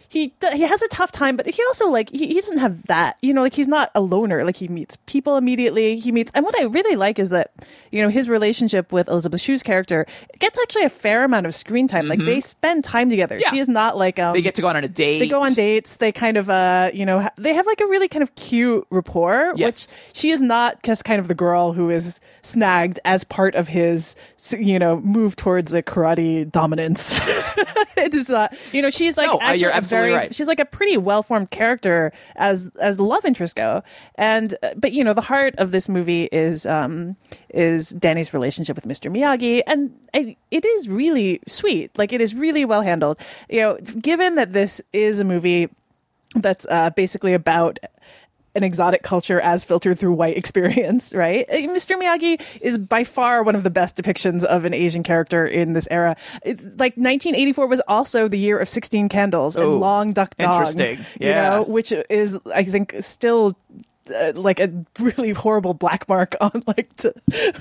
he he has a tough time, but he also like he, he doesn't have that, you know, like he's not a loner. Like he meets people immediately. He meets, and what I really like is that, you know, his relationship with Elizabeth Shue's character gets actually a fair amount of screen time. Mm-hmm. Like they spend time together. Yeah. She is not like um, they get to go on a date. They go on dates. They kind of uh you know ha- they have like a really kind of cute rapport. Yes. Which she is not just kind of the girl who is snagged as part of his, you know, move towards a karate dominance. It is not, you know, she's like no, actually you're absolutely very, right. She's like a pretty well-formed character as as love interests go, and but you know the heart of this movie is um is Danny's relationship with Mister Miyagi, and I, it is really sweet. Like it is really well handled. You know, given that this is a movie that's uh, basically about an exotic culture as filtered through white experience, right? Mister Miyagi is by far one of the best depictions of an Asian character in this era. It, like nineteen eighty-four was also the year of sixteen Candles and Ooh, Long Duck Dog. Interesting. Yeah. You know, which is, I think, still... Uh, like a really horrible black mark on like t-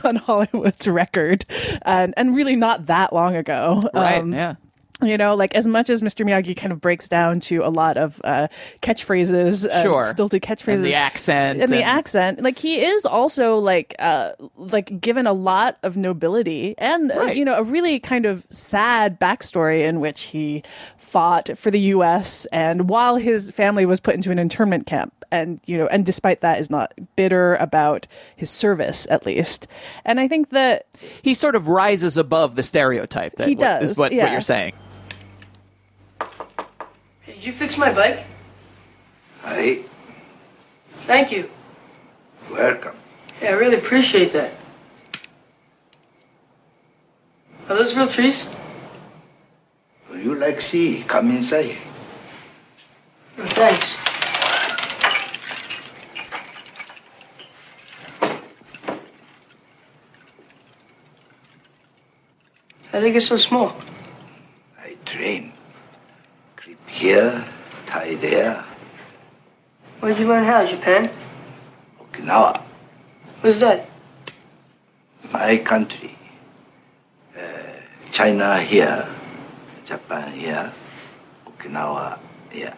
on Hollywood's record, and and really not that long ago, right? Um, yeah, you know, like as much as Mister Miyagi kind of breaks down to a lot of uh, catchphrases, uh, sure, stilted catchphrases, and the accent, and, and the accent, like he is also like uh, like given a lot of nobility and right. uh, you know, a really kind of sad backstory in which he fought for the U S and while his family was put into an internment camp. And, you know, and despite that is not bitter about his service, at least. And I think that... He sort of rises above the stereotype. That he does, is what, yeah. what you're saying. Did you fix my bike? Aye. Thank you. Welcome. Yeah, I really appreciate that. Are those real trees? Well, you like sea. Come inside. Well, thanks. How do they get so small? I train. Clip here, tie there. Where did you learn how? Japan? Okinawa. What's that? My country. Uh, China here, Japan here, Okinawa here.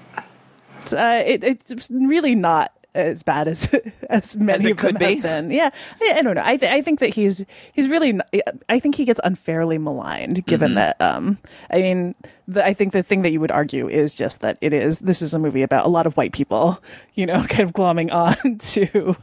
It's, uh, it, it's really not as bad as as many as it of could them be. Have been. Yeah, I, I don't know. I th- I think that he's he's really. Not, I think he gets unfairly maligned, given mm-hmm. that. Um, I mean, the, I think the thing that you would argue is just that it is. This is a movie about a lot of white people, you know, kind of glomming on to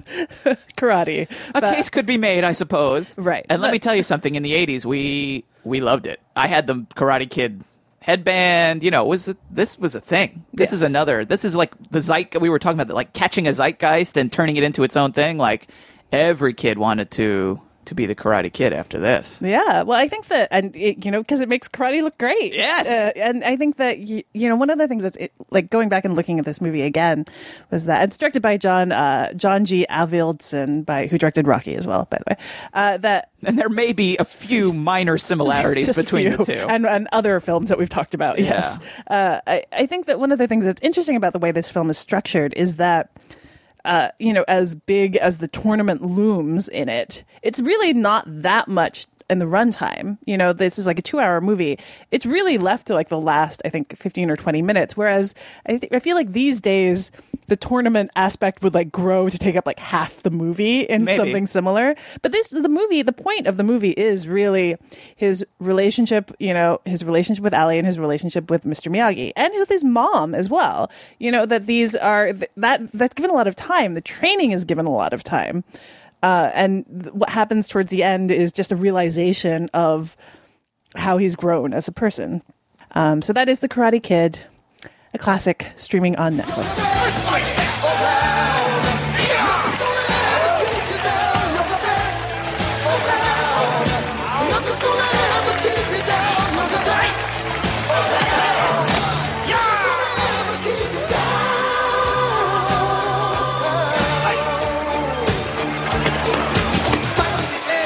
karate. A but, case could be made, I suppose. Right. And but, let me tell you something. In the eighties, we we loved it. I had the Karate Kid headband, you know, was a, this was a thing. This yes. is another. This is like the zeitgeist. We were talking about that, like catching a zeitgeist and turning it into its own thing. Like every kid wanted to to be the Karate Kid after this. Yeah. Well, I think that, and it, you know, because it makes karate look great. Yes. Uh, and I think that you, you know, one of the things that's it, like going back and looking at this movie again was that it's directed by John uh, John G. Avildsen, by who directed Rocky as well, by the way. Uh, that. And there may be a few minor similarities between the two. And, and other films that we've talked about, yeah. yes. Uh, I, I think that one of the things that's interesting about the way this film is structured is that, uh, you know, as big as the tournament looms in it, it's really not that much in the runtime. You know, this is like a two-hour movie. It's really left to like the last, I think, fifteen or twenty minutes. Whereas I, th- I feel like these days... the tournament aspect would like grow to take up like half the movie in Maybe. something similar. But this, the movie, the point of the movie is really his relationship, you know, his relationship with Ali and his relationship with Mister Miyagi and with his mom as well. You know, that these are, that that's given a lot of time. The training is given a lot of time. Uh, and th- what happens towards the end is just a realization of how he's grown as a person. Um, so that is The Karate Kid. A classic streaming on Netflix.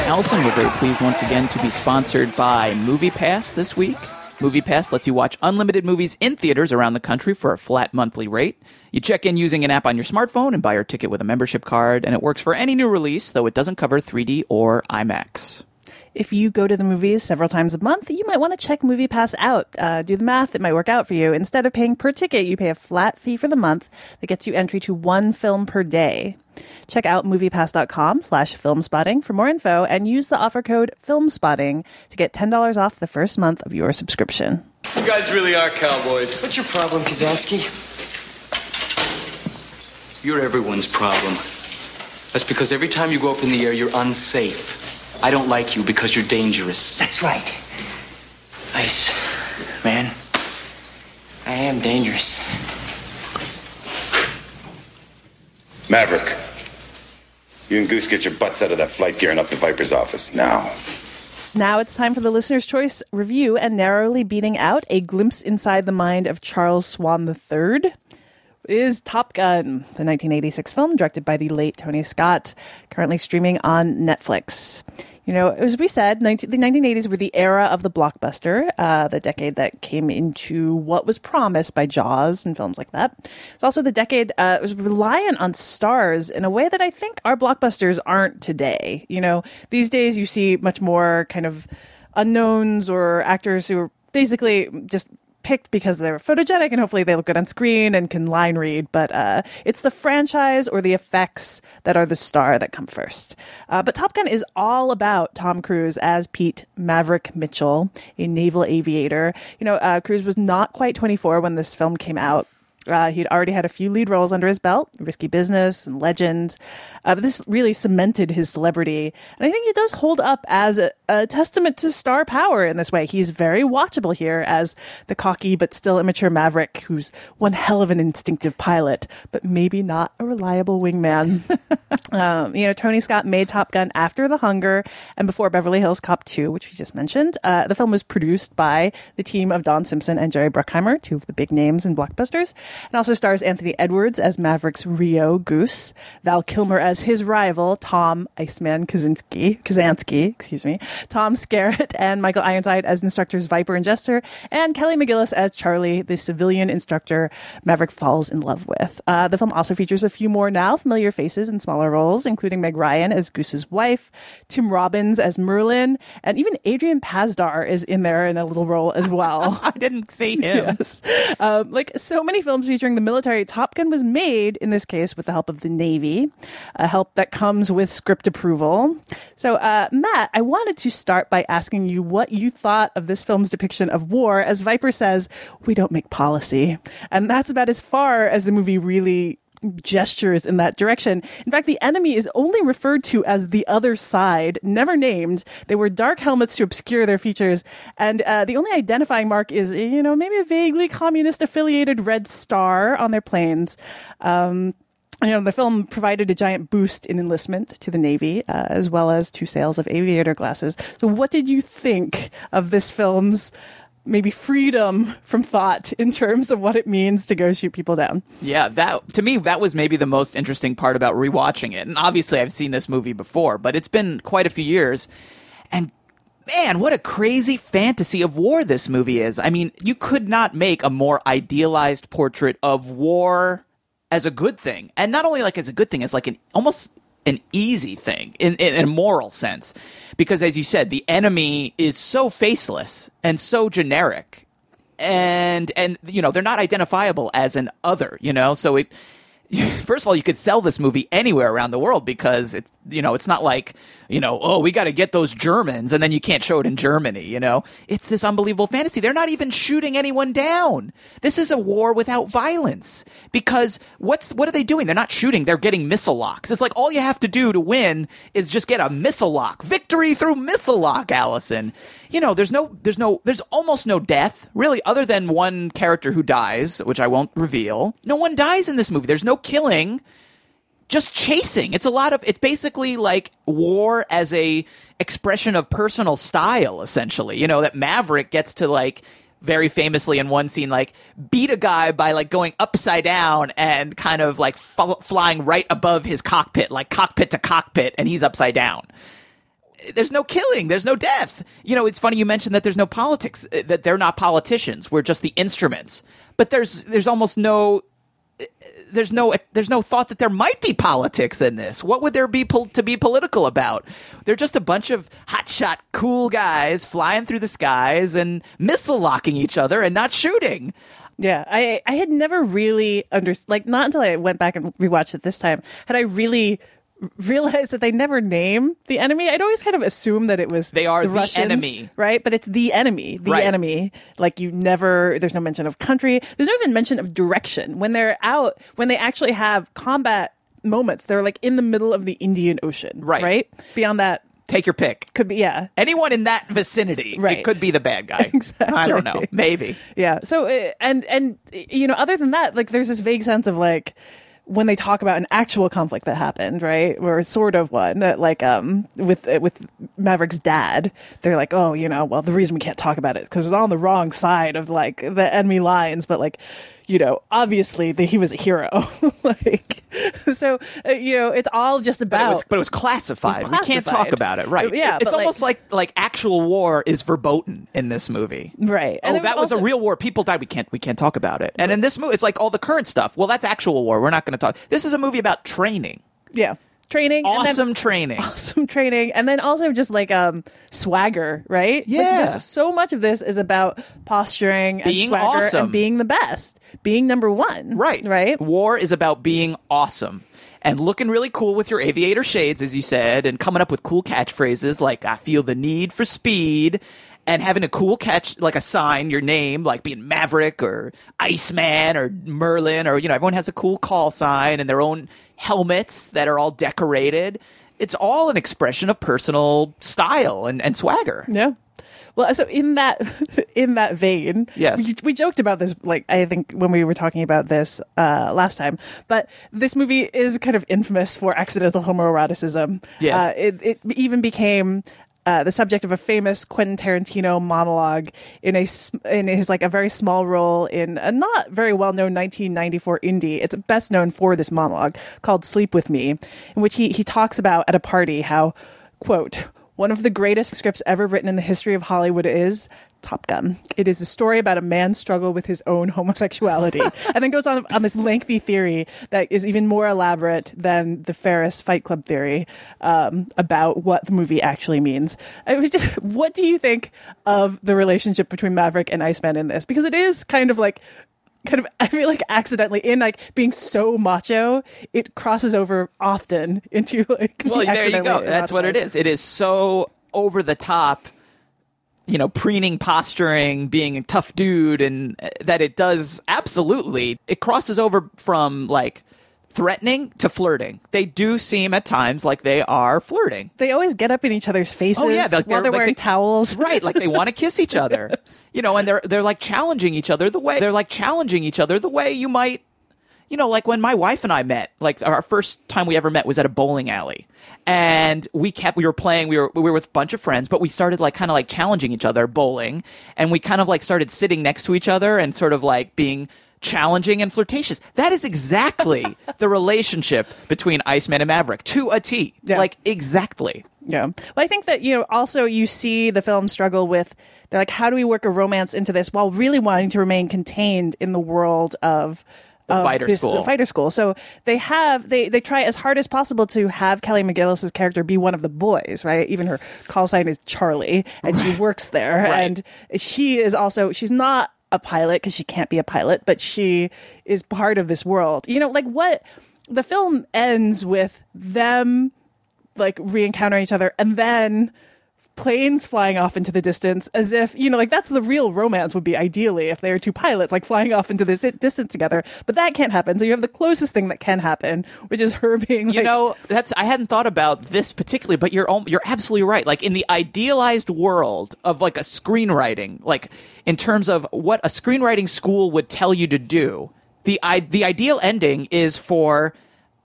Allison, we're very pleased once again to be sponsored by MoviePass this week. MoviePass lets you watch unlimited movies in theaters around the country for a flat monthly rate. You check in using an app on your smartphone and buy your ticket with a membership card, and it works for any new release, though it doesn't cover three D or IMAX. If you go to the movies several times a month, you might want to check MoviePass out. Uh, do the math. It might work out for you. Instead of paying per ticket, you pay a flat fee for the month that gets you entry to one film per day. Check out moviepass.com slash filmspotting for more info and use the offer code filmspotting to get ten dollars off the first month of your subscription. You guys really are cowboys. What's your problem, Kazansky? You're everyone's problem. That's because every time you go up in the air, you're unsafe. I don't like you because you're dangerous. That's right. Nice. Man, I am dangerous. Maverick, you and Goose get your butts out of that flight gear and up to Viper's office now. Now it's time for the Listener's Choice review, and narrowly beating out A Glimpse Inside the Mind of Charles Swan the Third. is Top Gun, the nineteen eighty-six film directed by the late Tony Scott, currently streaming on Netflix. You know, as we said, nineteen, the nineteen eighties were the era of the blockbuster, uh, the decade that came into what was promised by Jaws and films like that. It's also the decade uh, it was reliant on stars in a way that I think our blockbusters aren't today. You know, these days you see much more kind of unknowns or actors who are basically just picked because they're photogenic and hopefully they look good on screen and can line read, but uh, it's the franchise or the effects that are the star that come first. Uh, but Top Gun is all about Tom Cruise as Pete Maverick Mitchell, a naval aviator. You know, uh, Cruise was not quite twenty-four when this film came out. Uh, he'd already had a few lead roles under his belt, Risky Business and Legend. Uh, but this really cemented his celebrity. And I think he does hold up as a, a testament to star power in this way. He's very watchable here as the cocky but still immature Maverick who's one hell of an instinctive pilot, but maybe not a reliable wingman. um, you know, Tony Scott made Top Gun after The Hunger and before Beverly Hills Cop two, which we just mentioned. Uh, the film was produced by the team of Don Simpson and Jerry Bruckheimer, two of the big names in blockbusters. It also stars Anthony Edwards as Maverick's Rio Goose, Val Kilmer as his rival, Tom Iceman Kaczynski, Kazansky, excuse me, Tom Skerritt, and Michael Ironside as instructors Viper and Jester, and Kelly McGillis as Charlie, the civilian instructor Maverick falls in love with. Uh, the film also features a few more now familiar faces in smaller roles, including Meg Ryan as Goose's wife, Tim Robbins as Merlin, and even Adrian Pazdar is in there in a little role as well. I didn't see him. Yes. Um, like so many films featuring the military, Top Gun was made, in this case, with the help of the Navy, a help that comes with script approval. So, uh, Matt, I wanted to start by asking you what you thought of this film's depiction of war. As Viper says, we don't make policy. And that's about as far as the movie really gestures in that direction. In fact, the enemy is only referred to as the other side, never named. They wear dark helmets to obscure their features. And uh, the only identifying mark is, you know, maybe a vaguely communist-affiliated red star on their planes. Um, you know, the film provided a giant boost in enlistment to the Navy, uh, as well as to sales of aviator glasses. So what did you think of this film's maybe freedom from thought in terms of what it means to go shoot people down? Yeah, that to me, that was maybe the most interesting part about rewatching it. And obviously, I've seen this movie before, but it's been quite a few years. And man, what a crazy fantasy of war this movie is. I mean, you could not make a more idealized portrait of war as a good thing. And not only like as a good thing, as like an almost an easy thing in, in, in a moral sense. Because as you said, the enemy is so faceless and so generic and, and you know, they're not identifiable as an other, you know. So it first of all, you could sell this movie anywhere around the world because, it, you know, it's not like, you know, oh, we got to get those Germans and then you can't show it in Germany, you know. It's this unbelievable fantasy. They're not even shooting anyone down. This is a war without violence because what's what are they doing? They're not shooting. They're getting missile locks. It's like all you have to do to win is just get a missile lock. Victory through missile lock, Allison. You know, there's no there's no there's almost no death, really, other than one character who dies, which I won't reveal. No one dies in this movie. There's no killing, just chasing. It's a lot of it's basically like war as a expression of personal style, essentially. You know, that Maverick gets to, like, very famously in one scene, like, beat a guy by, like, going upside down and kind of, like, f- flying right above his cockpit, like cockpit to cockpit, and he's upside down. There's no killing. There's no death. You know, it's funny you mentioned that there's no politics, that they're not politicians. We're just the instruments. But there's there's almost no there's no there's no thought that there might be politics in this. What would there be po- to be political about? They're just a bunch of hotshot, cool guys flying through the skies and missile locking each other and not shooting. Yeah, I I had never really understood, like, not until I went back and rewatched it this time, had I really realized that they never name the enemy. I'd always kind of assume that it was they are the, the Russians, enemy, right? But it's the enemy, the right. enemy. Like you never, there's no mention of country. There's no even mention of direction when they're out. When they actually have combat moments, they're like in the middle of the Indian Ocean, right? Right. Beyond that, take your pick. Could be, yeah. Anyone in that vicinity, right. It could be the bad guy. Exactly. I don't know. Maybe. Yeah. So and and you know, other than that, like there's this vague sense of like, when they talk about an actual conflict that happened, right, or sort of one, like um, with with Maverick's dad, they're like, oh, you know, well, the reason we can't talk about it because it was on the wrong side of like the enemy lines, but like you know, obviously that he was a hero. Like, so, uh, you know, it's all just about... But it was, but it was classified. It was classified. We can't talk about it, right. It, yeah, it, it's almost like, like like actual war is verboten in this movie. Right. And oh, that was, also, was a real war. People died. We can't, we can't talk about it. And right. in this movie, it's like all the current stuff. Well, that's actual war. We're not going to talk. This is a movie about training. Yeah. Training, awesome and then, training, awesome training, and then also just like um swagger, right? Yeah, like so much of this is about posturing, being and swagger, awesome, and being the best, being number one, right? Right. War is about being awesome and looking really cool with your aviator shades, as you said, and coming up with cool catchphrases like "I feel the need for speed." And having a cool catch, like a sign, your name, like being Maverick or Iceman or Merlin, or, you know, everyone has a cool call sign and their own helmets that are all decorated. It's all an expression of personal style and, and swagger. Yeah. Well, so in that in that vein, yes. we, we joked about this, like, I think when we were talking about this uh, last time, but this movie is kind of infamous for accidental homoeroticism. Yes. Uh, it, it even became... Uh, the subject of a famous Quentin Tarantino monologue in a in his like a very small role in a not very well known nineteen ninety-four indie. It's best known for this monologue called "Sleep with Me," in which he he talks about at a party how, quote, "one of the greatest scripts ever written in the history of Hollywood is Top Gun. It is a story about a man's struggle with his own homosexuality." And then goes on on this lengthy theory that is even more elaborate than the Ferris Fight Club theory um, about what the movie actually means. It was just, what do you think of the relationship between Maverick and Iceman in this? Because it is kind of like, kind of, I feel like accidentally in like being so macho, it crosses over often into like. Well, there you go. That's what it is. It is so over the top, you know, preening, posturing, being a tough dude, and that it does absolutely, it crosses over from like threatening to flirting. They do seem at times like they are flirting. They always get up in each other's faces. Oh, yeah, like they're, while they're like wearing they, towels. Right, like they want to kiss each other. Yes. You know, and they're they're like challenging each other the way they're like challenging each other the way you might, you know, like when my wife and I met, like our first time we ever met was at a bowling alley. And we kept, we were playing, we were, we were with a bunch of friends, but we started like kind of like challenging each other bowling. And we kind of like started sitting next to each other and sort of like being challenging and flirtatious. That is exactly the relationship between Iceman and Maverick to a T. Yeah. Like exactly. Yeah. Well, I think that, you know, also you see the film struggle with, they're like, how do we work a romance into this while really wanting to remain contained in the world of The fighter this, school. The fighter school. So they have they, they try as hard as possible to have Kelly McGillis' character be one of the boys, right? Even her call sign is Charlie, and right. she works there, right. and she is also she's not a pilot because she can't be a pilot, but she is part of this world. You know, like what the film ends with them like re-encountering each other, and then planes flying off into the distance as if, you know, like that's the real romance would be ideally if they were two pilots like flying off into this distance together, but that can't happen. So you have the closest thing that can happen, which is her being like, you know, that's I hadn't thought about this particularly, but you're you're absolutely right. Like in the idealized world of like a screenwriting, like in terms of what a screenwriting school would tell you to do, the I, the ideal ending is for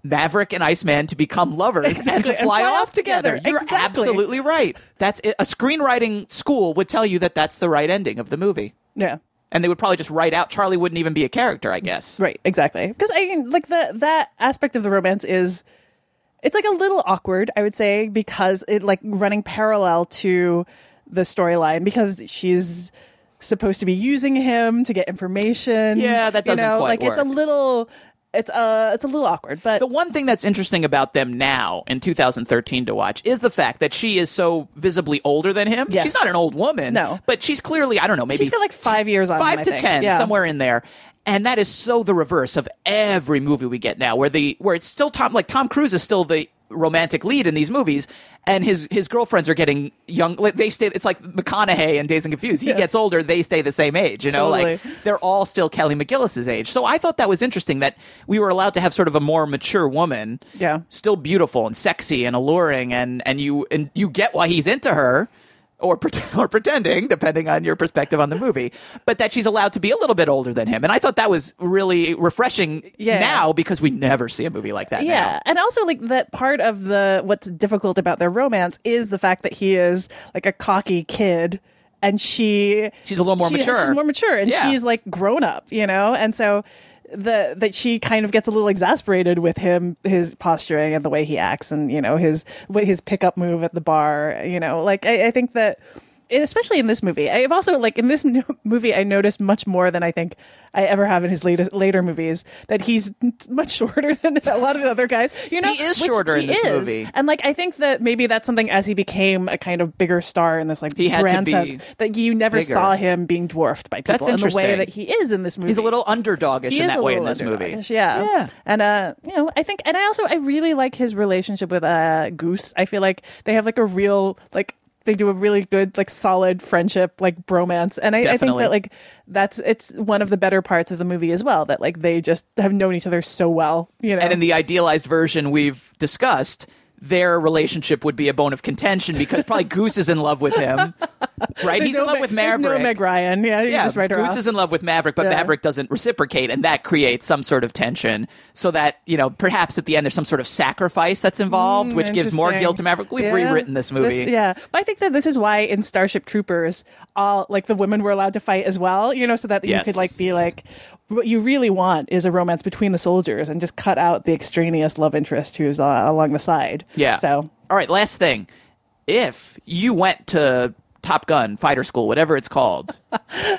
Maverick and Iceman to become lovers exactly. and to fly, and fly off, off together. together. You're exactly. absolutely right. That's it. A screenwriting school would tell you that that's the right ending of the movie. Yeah. And they would probably just write out Charlie wouldn't even be a character, I guess. Right, exactly. Because I mean, like the that aspect of the romance is it's like a little awkward, I would say, because it like running parallel to the storyline because she's supposed to be using him to get information. Yeah, that doesn't you know? quite like, work. It's a little It's uh, it's a little awkward, but... The one thing that's interesting about them now in two thousand thirteen to watch is the fact that she is so visibly older than him. Yes. She's not an old woman. No. But she's clearly, I don't know, maybe... She's got like five years on him, I think. Five to ten, yeah. somewhere in there. And that is so the reverse of every movie we get now, where the where it's still Tom... Like, Tom Cruise is still the romantic lead in these movies, and his his girlfriends are getting young. Like they stay. It's like McConaughey and Dazed and Confused. He yeah. gets older, they stay the same age. You know, totally. Like they're all still Kelly McGillis's age. So I thought that was interesting that we were allowed to have sort of a more mature woman, yeah, still beautiful and sexy and alluring, and and you and you get why he's into her. Or, pret- or pretending, depending on your perspective on the movie, but that she's allowed to be a little bit older than him. And I thought that was really refreshing yeah. now because we never see a movie like that yeah. now. Yeah, and also like that part of the what's difficult about their romance is the fact that he is like a cocky kid and she she's a little more she, mature. She's more mature, and yeah. she's like grown up, you know. And so the that she kind of gets a little exasperated with him, his posturing and the way he acts, and you know his his pickup move at the bar. You know, like I, I think that. Especially in this movie. I've also, like, in this movie, I noticed much more than I think I ever have in his latest, later movies, that he's much shorter than a lot of the other guys. You know, he is shorter he in this is. movie. And, like, I think that maybe that's something as he became a kind of bigger star in this, like, he had grand sense, that you never bigger. saw him being dwarfed by people that's in the way that he is in this movie. He's a little underdog-ish in that way in this movie. Yeah. yeah. And, uh, you know, I think, and I also, I really like his relationship with uh, Goose. I feel like they have, like, a real, like, they do a really good, like, solid friendship, like, bromance. And I, I think that, like, that's, it's one of the better parts of the movie as well, that, like, they just have known each other so well, you know. And in the idealized version we've discussed, their relationship would be a bone of contention because probably Goose is in love with him, right? He's no in love Ma- with Maverick. There's no Meg Ryan. Yeah, you yeah, just write her Goose off. Is in love with Maverick, but yeah. Maverick doesn't reciprocate, and that creates some sort of tension so that, you know, perhaps at the end there's some sort of sacrifice that's involved, mm, which gives more guilt to Maverick. We've yeah. rewritten this movie. This, yeah. But I think that this is why in Starship Troopers, all like the women were allowed to fight as well, you know, so that yes. you could, like, be like, what you really want is a romance between the soldiers and just cut out the extraneous love interest who's uh, along the side. Yeah. So, all right, last thing. If you went to Top Gun, Fighter School, whatever it's called,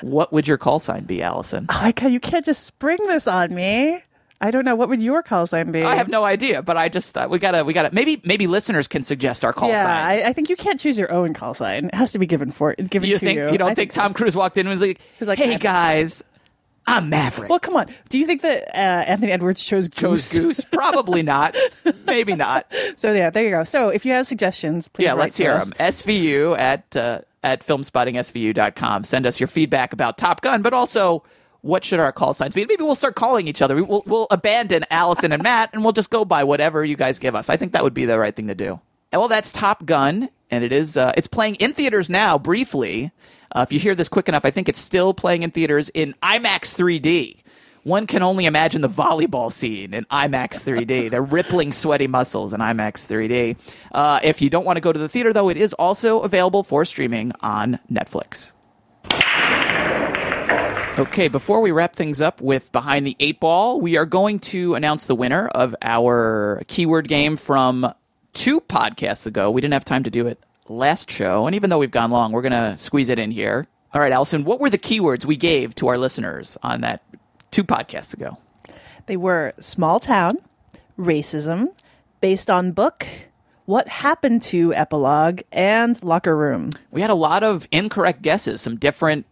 what would your call sign be, Allison? Oh, I can't, you can't just spring this on me. I don't know. What would your call sign be? I have no idea, but I just thought we gotta, we gotta. Maybe, maybe listeners can suggest our call yeah, signs. Yeah, I, I think you can't choose your own call sign. It has to be given for given you to think, you. You don't I think, think so. Tom Cruise walked in and was like, like "Hey guys, I'm Maverick." Well, come on. Do you think that uh, Anthony Edwards chose Goose? Chose Goose? Probably not. Maybe not. So, yeah, there you go. So, if you have suggestions, please Yeah, let's hear us. them. S V U at, uh, at film spotting s v u dot com. Send us your feedback about Top Gun, but also, what should our call signs be? Maybe we'll start calling each other. We'll, we'll abandon Allison and Matt, and we'll just go by whatever you guys give us. I think that would be the right thing to do. And, well, that's Top Gun, and it is uh, it's playing in theaters now, briefly. Uh, if you hear this quick enough, I think it's still playing in theaters in IMAX three D. One can only imagine the volleyball scene in IMAX three D. The rippling, sweaty muscles in IMAX three D. Uh, if you don't want to go to the theater, though, it is also available for streaming on Netflix. Okay, before we wrap things up with Behind the Eight Ball, we are going to announce the winner of our keyword game from two podcasts ago. We didn't have time to do it last show, and even though we've gone long, we're going to squeeze it in here. All right, Allison, what were the keywords we gave to our listeners on that two podcasts ago? They were small town, racism, based on book, what happened to epilogue, and locker room. We had a lot of incorrect guesses. Some different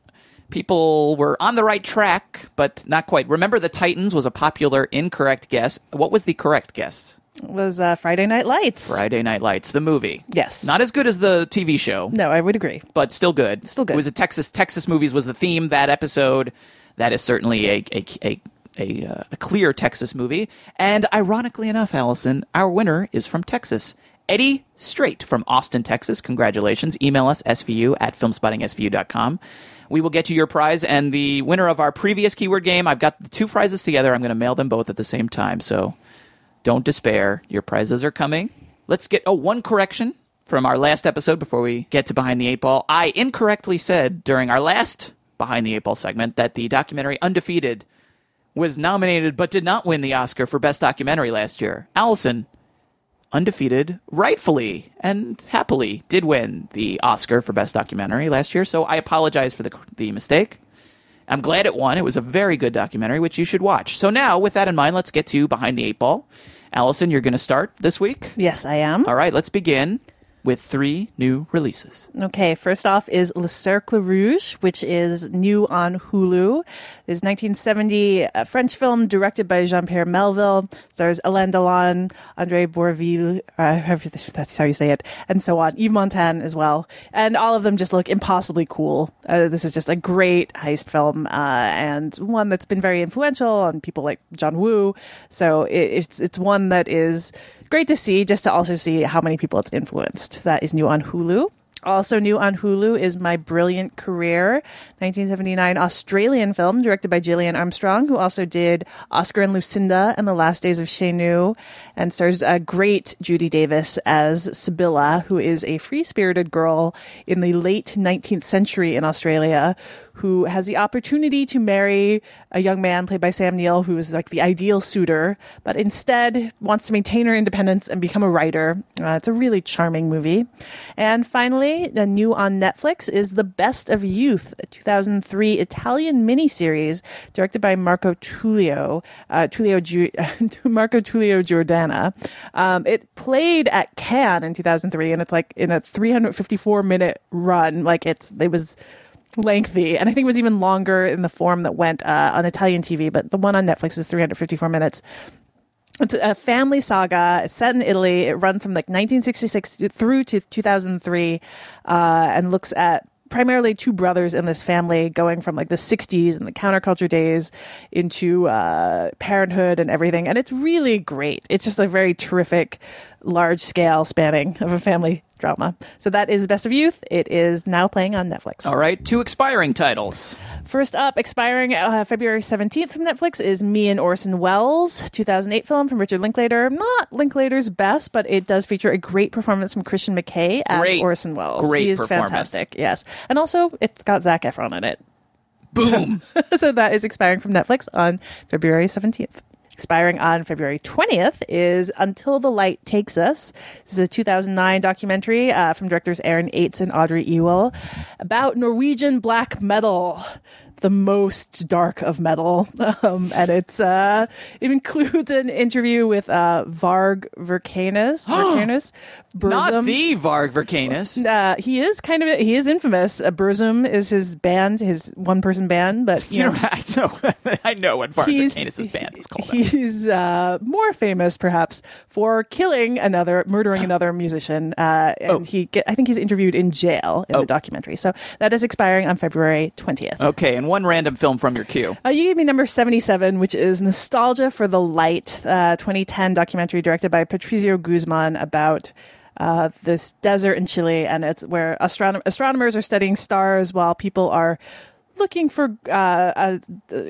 people were on the right track, but not quite. Remember the Titans was a popular incorrect guess. What was the correct guess? Was uh, Friday Night Lights. Friday Night Lights, the movie. Yes. Not as good as the T V show. No, I would agree. But still good. Still good. It was a Texas Texas movies was the theme that episode. That is certainly a a a a, uh, a clear Texas movie. And ironically enough, Allison, our winner is from Texas. Eddie Straight from Austin, Texas. Congratulations. Email us s v u at film spotting s v u dot com. We will get you your prize, and the winner of our previous keyword game. I've got the two prizes together. I'm going to mail them both at the same time. So don't despair. Your prizes are coming. Let's get, oh, one correction from our last episode before we get to Behind the Eight Ball. I incorrectly said during our last Behind the Eight Ball segment that the documentary Undefeated was nominated but did not win the Oscar for Best Documentary last year. Allison, Undefeated rightfully and happily did win the Oscar for Best Documentary last year, so I apologize for the the mistake. I'm glad it won. It was a very good documentary, which you should watch. So now, with that in mind, let's get to Behind the Eight Ball. Allison, you're going to start this week? Yes, I am. All right, let's begin with three new releases. Okay, first off is Le Cercle Rouge, which is new on Hulu. This nineteen seventy uh, French film directed by Jean-Pierre Melville. Stars Alain Delon, André Bourvil, uh, that's how you say it, and so on. Yves Montand as well. And all of them just look impossibly cool. Uh, this is just a great heist film, uh, and one that's been very influential on people like John Woo. So it, it's it's one that is great to see, just to also see how many people it's influenced. That is new on Hulu. Also new on Hulu is My Brilliant Career, nineteen seventy-nine Australian film directed by Gillian Armstrong, who also did Oscar and Lucinda and The Last Days of Xenu, and stars a great Judy Davis as Sibylla, who is a free-spirited girl in the late nineteenth century in Australia who has the opportunity to marry a young man played by Sam Neill, who is like the ideal suitor, but instead wants to maintain her independence and become a writer. Uh, it's a really charming movie. And finally, the new on Netflix is The Best of Youth, a two thousand three Italian miniseries directed by Marco Tullio, uh, Tullio Gi- Marco Tullio Giordana. Um, it played at Cannes in two thousand three, and it's like in a three hundred fifty-four minute run. Like it's, it was... lengthy, and I think it was even longer in the form that went uh, on Italian T V, but the one on Netflix is three hundred fifty-four minutes. It's a family saga. It's set in Italy. It runs from like nineteen sixty-six through to two thousand three uh, and looks at primarily two brothers in this family going from like the sixties and the counterculture days into uh, parenthood and everything. And it's really great. It's just a very terrific, large scale spanning of a family drama. So that is The Best of Youth. It is now playing on Netflix. All right. Two expiring titles. First up, expiring uh, February seventeenth from Netflix is Me and Orson Welles, two thousand eight film from Richard Linklater. Not Linklater's best, but it does feature a great performance from Christian McKay as great, Orson Welles. Great he is performance. Fantastic. Yes. And also, it's got Zac Efron in it. Boom. So, so that is expiring from Netflix on February seventeenth. Expiring on February twentieth is Until the Light Takes Us. This is a two thousand nine documentary uh, from directors Aaron Eitz and Audrey Ewell about Norwegian black metal, the most dark of metal. Um, and it's uh, it includes an interview with uh, Varg Vikernes. Vikernes Burzum. Not the Varg Vikernes. Uh, he is kind of, he is infamous. Uh, Burzum is his band, his one-person band. But You, you know, know, I know, I know what Varg Vikernes' band is called. He's uh, more famous, perhaps, for killing another, murdering another musician. Uh, and oh. he, get, I think he's interviewed in jail in oh. the documentary. So that is expiring on February twentieth. Okay, and one random film from your queue. Uh, you gave me number seventy-seven, which is Nostalgia for the Light, uh, twenty ten documentary directed by Patricio Guzman about uh, this desert in Chile, and it's where astronom- astronomers are studying stars while people are looking for uh, uh,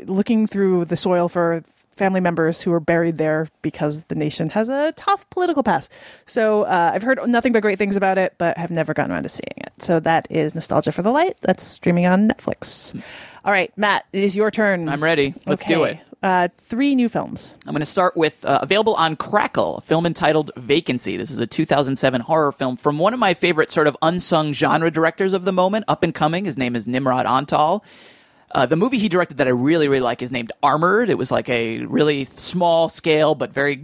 looking through the soil for family members who are buried there because the nation has a tough political past. So uh, I've heard nothing but great things about it, but have never gotten around to seeing it. So that is Nostalgia for the Light. That's streaming on Netflix. All right, Matt, it is your turn. I'm ready. Let's okay. do it. Uh, three new films. I'm going to start with uh, available on Crackle, a film entitled Vacancy. This is a two thousand seven horror film from one of my favorite sort of unsung genre directors of the moment, up and coming. His name is Nimrod Antal. Uh, the movie he directed that I really, really like is named Armored. It was like a really small scale, but very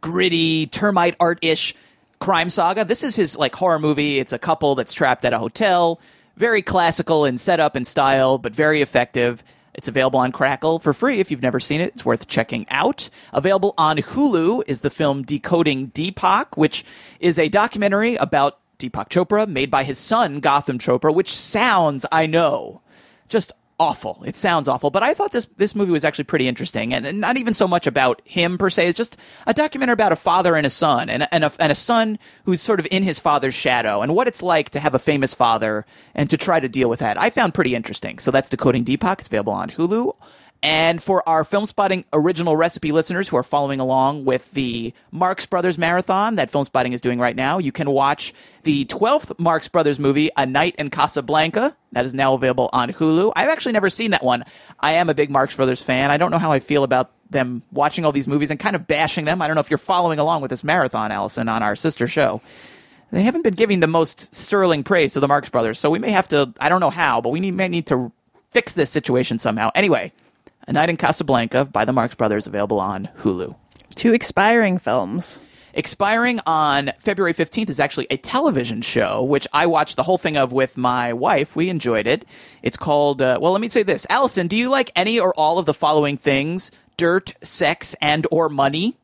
gritty, termite art-ish crime saga. This is his like horror movie. It's a couple that's trapped at a hotel. Very classical in setup and style, but very effective. It's available on Crackle for free if you've never seen it. It's worth checking out. Available on Hulu is the film Decoding Deepak, which is a documentary about Deepak Chopra made by his son, Gotham Chopra, which sounds, I know, just awful. It sounds awful, but I thought this this movie was actually pretty interesting, and, and not even so much about him per se. It's just a documentary about a father and a son, and and a, and a son who's sort of in his father's shadow, and what it's like to have a famous father and to try to deal with that. I found pretty interesting. So that's Decoding Deepak. It's available on Hulu. And for our Film Spotting original recipe listeners who are following along with the Marx Brothers marathon that Film Spotting is doing right now, you can watch the twelfth Marx Brothers movie, A Night in Casablanca. That is now available on Hulu. I've actually never seen that one. I am a big Marx Brothers fan. I don't know how I feel about them watching all these movies and kind of bashing them. I don't know if you're following along with this marathon, Allison, on our sister show. They haven't been giving the most sterling praise to the Marx Brothers, so we may have to, I don't know how, but we need, may need to fix this situation somehow. Anyway, A Night in Casablanca by the Marx Brothers, available on Hulu. Two expiring films. Expiring on February fifteenth is actually a television show, which I watched the whole thing of with my wife. We enjoyed it. It's called, uh, well, let me say this. Allison, do you like any or all of the following things? Dirt, sex, and or money?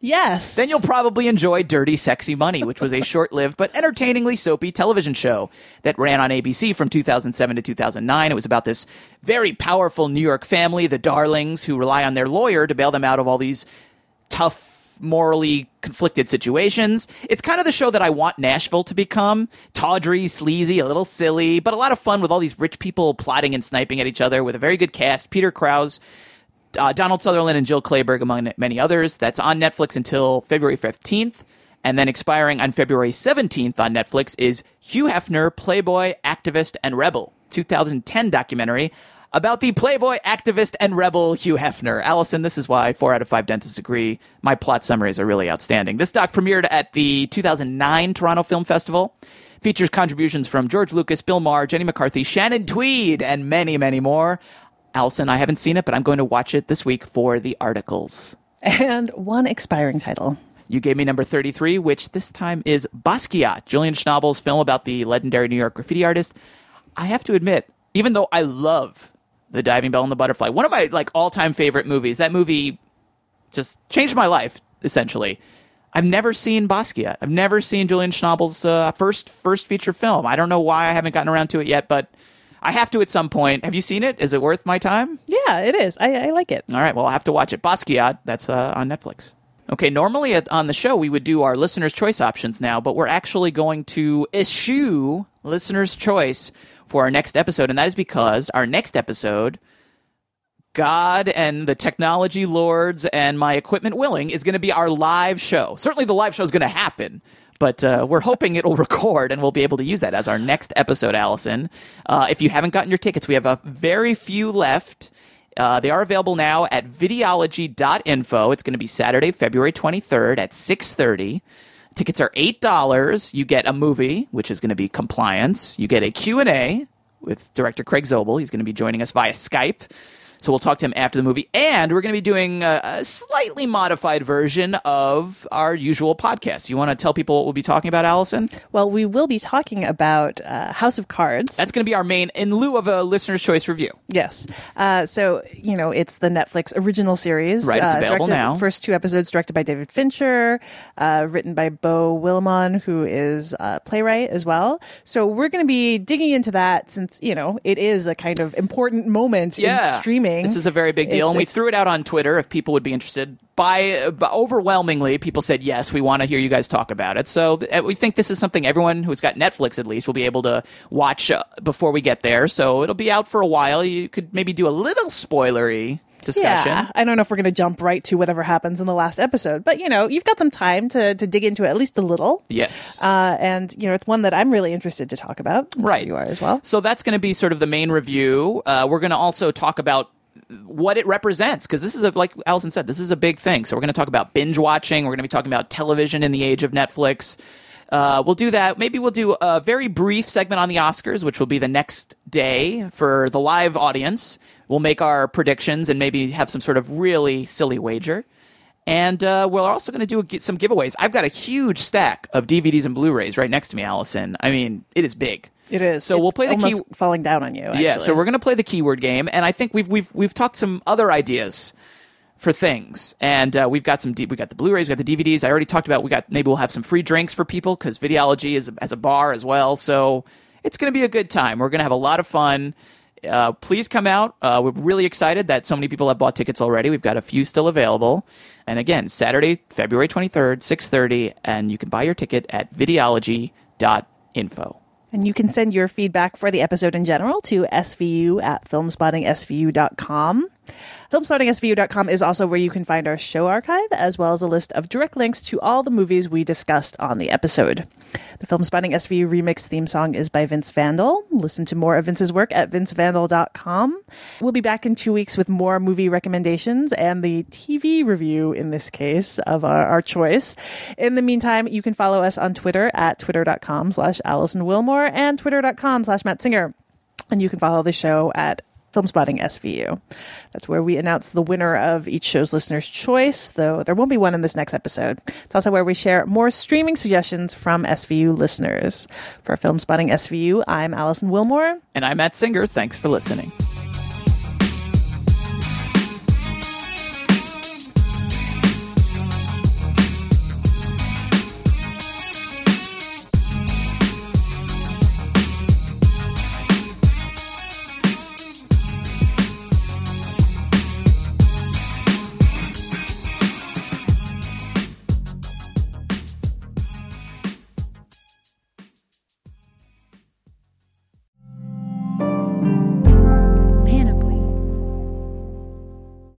Yes. Then you'll probably enjoy Dirty Sexy Money, which was a short-lived but entertainingly soapy television show that ran on A B C from two thousand seven to two thousand nine. It was about this very powerful New York family, the Darlings, who rely on their lawyer to bail them out of all these tough morally conflicted situations. It's kind of the show that I want Nashville to become. Tawdry, sleazy, a little silly, but a lot of fun with all these rich people plotting and sniping at each other with a very good cast. Peter Krause, uh, Donald Sutherland, and Jill Clayburgh, among many others. That's on Netflix until February fifteenth. And then expiring on February seventeenth on Netflix is Hugh Hefner, Playboy, Activist, and Rebel, two thousand ten documentary about the Playboy, Activist, and Rebel Hugh Hefner. Allison, this is why four out of five dentists agree. My plot summaries are really outstanding. This doc premiered at the two thousand nine Toronto Film Festival. Features contributions from George Lucas, Bill Maher, Jenny McCarthy, Shannon Tweed, and many, many more. Allison, I haven't seen it, but I'm going to watch it this week for the articles. And one expiring title. You gave me number thirty-three, which this time is Basquiat, Julian Schnabel's film about the legendary New York graffiti artist. I have to admit, even though I love The Diving Bell and the Butterfly, one of my like all-time favorite movies, that movie just changed my life, essentially. I've never seen Basquiat. I've never seen Julian Schnabel's uh, first first feature film. I don't know why I haven't gotten around to it yet, but I have to at some point. Have you seen it? Is it worth my time? Yeah, it is. I, I like it. All right, well, I'll have to watch it. Basquiat, that's uh, on Netflix. Okay, normally at, on the show we would do our listener's choice options now, but we're actually going to eschew listener's choice for our next episode, and that is because our next episode, God and the Technology Lords and My Equipment Willing, is going to be our live show. Certainly the live show is going to happen, but uh, we're hoping it will record and we'll be able to use that as our next episode, Allison. Uh, if you haven't gotten your tickets, we have a very few left. Uh, they are available now at videology dot info. It's going to be Saturday, February twenty-third at six thirty. Tickets are eight dollars. You get a movie, which is going to be Compliance. You get a Q and A with director Craig Zobel. He's going to be joining us via Skype. So we'll talk to him after the movie. And we're going to be doing a, a slightly modified version of our usual podcast. You want to tell people what we'll be talking about, Allison? Well, we will be talking about uh, House of Cards. That's going to be our main, in lieu of a listener's choice review. Yes. Uh, so, you know, it's the Netflix original series. Right, it's available uh, directed, now. First two episodes directed by David Fincher, uh, written by Bo Willimon, who is a playwright as well. So we're going to be digging into that since, you know, it is a kind of important moment yeah. in streaming. This is a very big deal, it's, and we threw it out on Twitter if people would be interested. By, by overwhelmingly, people said, yes, we want to hear you guys talk about it. So th- we think this is something everyone who's got Netflix, at least, will be able to watch uh, before we get there. So it'll be out for a while. You could maybe do a little spoilery discussion. Yeah, I don't know if we're going to jump right to whatever happens in the last episode, but you know, you've got some time to, to dig into it at least a little. Yes. Uh, and you know, it's one that I'm really interested to talk about. Right. You are as well. So that's going to be sort of the main review. Uh, we're going to also talk about what it represents, because this is a, like Allison said, this is a big thing. So we're going to talk about binge watching. We're going to be talking about television in the age of Netflix. Uh, we'll do that. Maybe we'll do a very brief segment on the Oscars, which will be the next day for the live audience. We'll make our predictions and maybe have some sort of really silly wager. And uh, we're also going to do some giveaways. I've got a huge stack of D V Ds and Blu-rays right next to me, Allison. I mean, it is big. It is. So it's we'll play the key falling down on you. Actually. Yeah. So we're going to play the keyword game, and I think we've we've we've talked some other ideas for things, and uh, we've got some D- we got the Blu-rays, we got the D V Ds. I already talked about. We got maybe we'll have some free drinks for people because Videology is as a bar as well. So it's going to be a good time. We're going to have a lot of fun. Uh, please come out. Uh, we're really excited that so many people have bought tickets already. We've got a few still available, and again, Saturday, February twenty-third, six thirty, and you can buy your ticket at videology dot info. And you can send your feedback for the episode in general to S V U at film spotting s v u dot com. film spotting s v u dot com is also where you can find our show archive, as well as a list of direct links to all the movies we discussed on the episode. The Film Spotting S V U remix theme song is by Vince Vandal. Listen to more of Vince's work at vince vandal dot com. We'll be back in two weeks with more movie recommendations and the T V review, in this case, of our, our choice. In the meantime, you can follow us on Twitter at twitter.com slash Allison Wilmore and twitter.com slash Matt Singer. And you can follow the show at Filmspotting S V U. That's where we announce the winner of each show's listener's choice, though there won't be one in this next episode. It's also where we share more streaming suggestions from S V U listeners. For Filmspotting S V U, I'm Allison Wilmore. And I'm Matt Singer. Thanks for listening.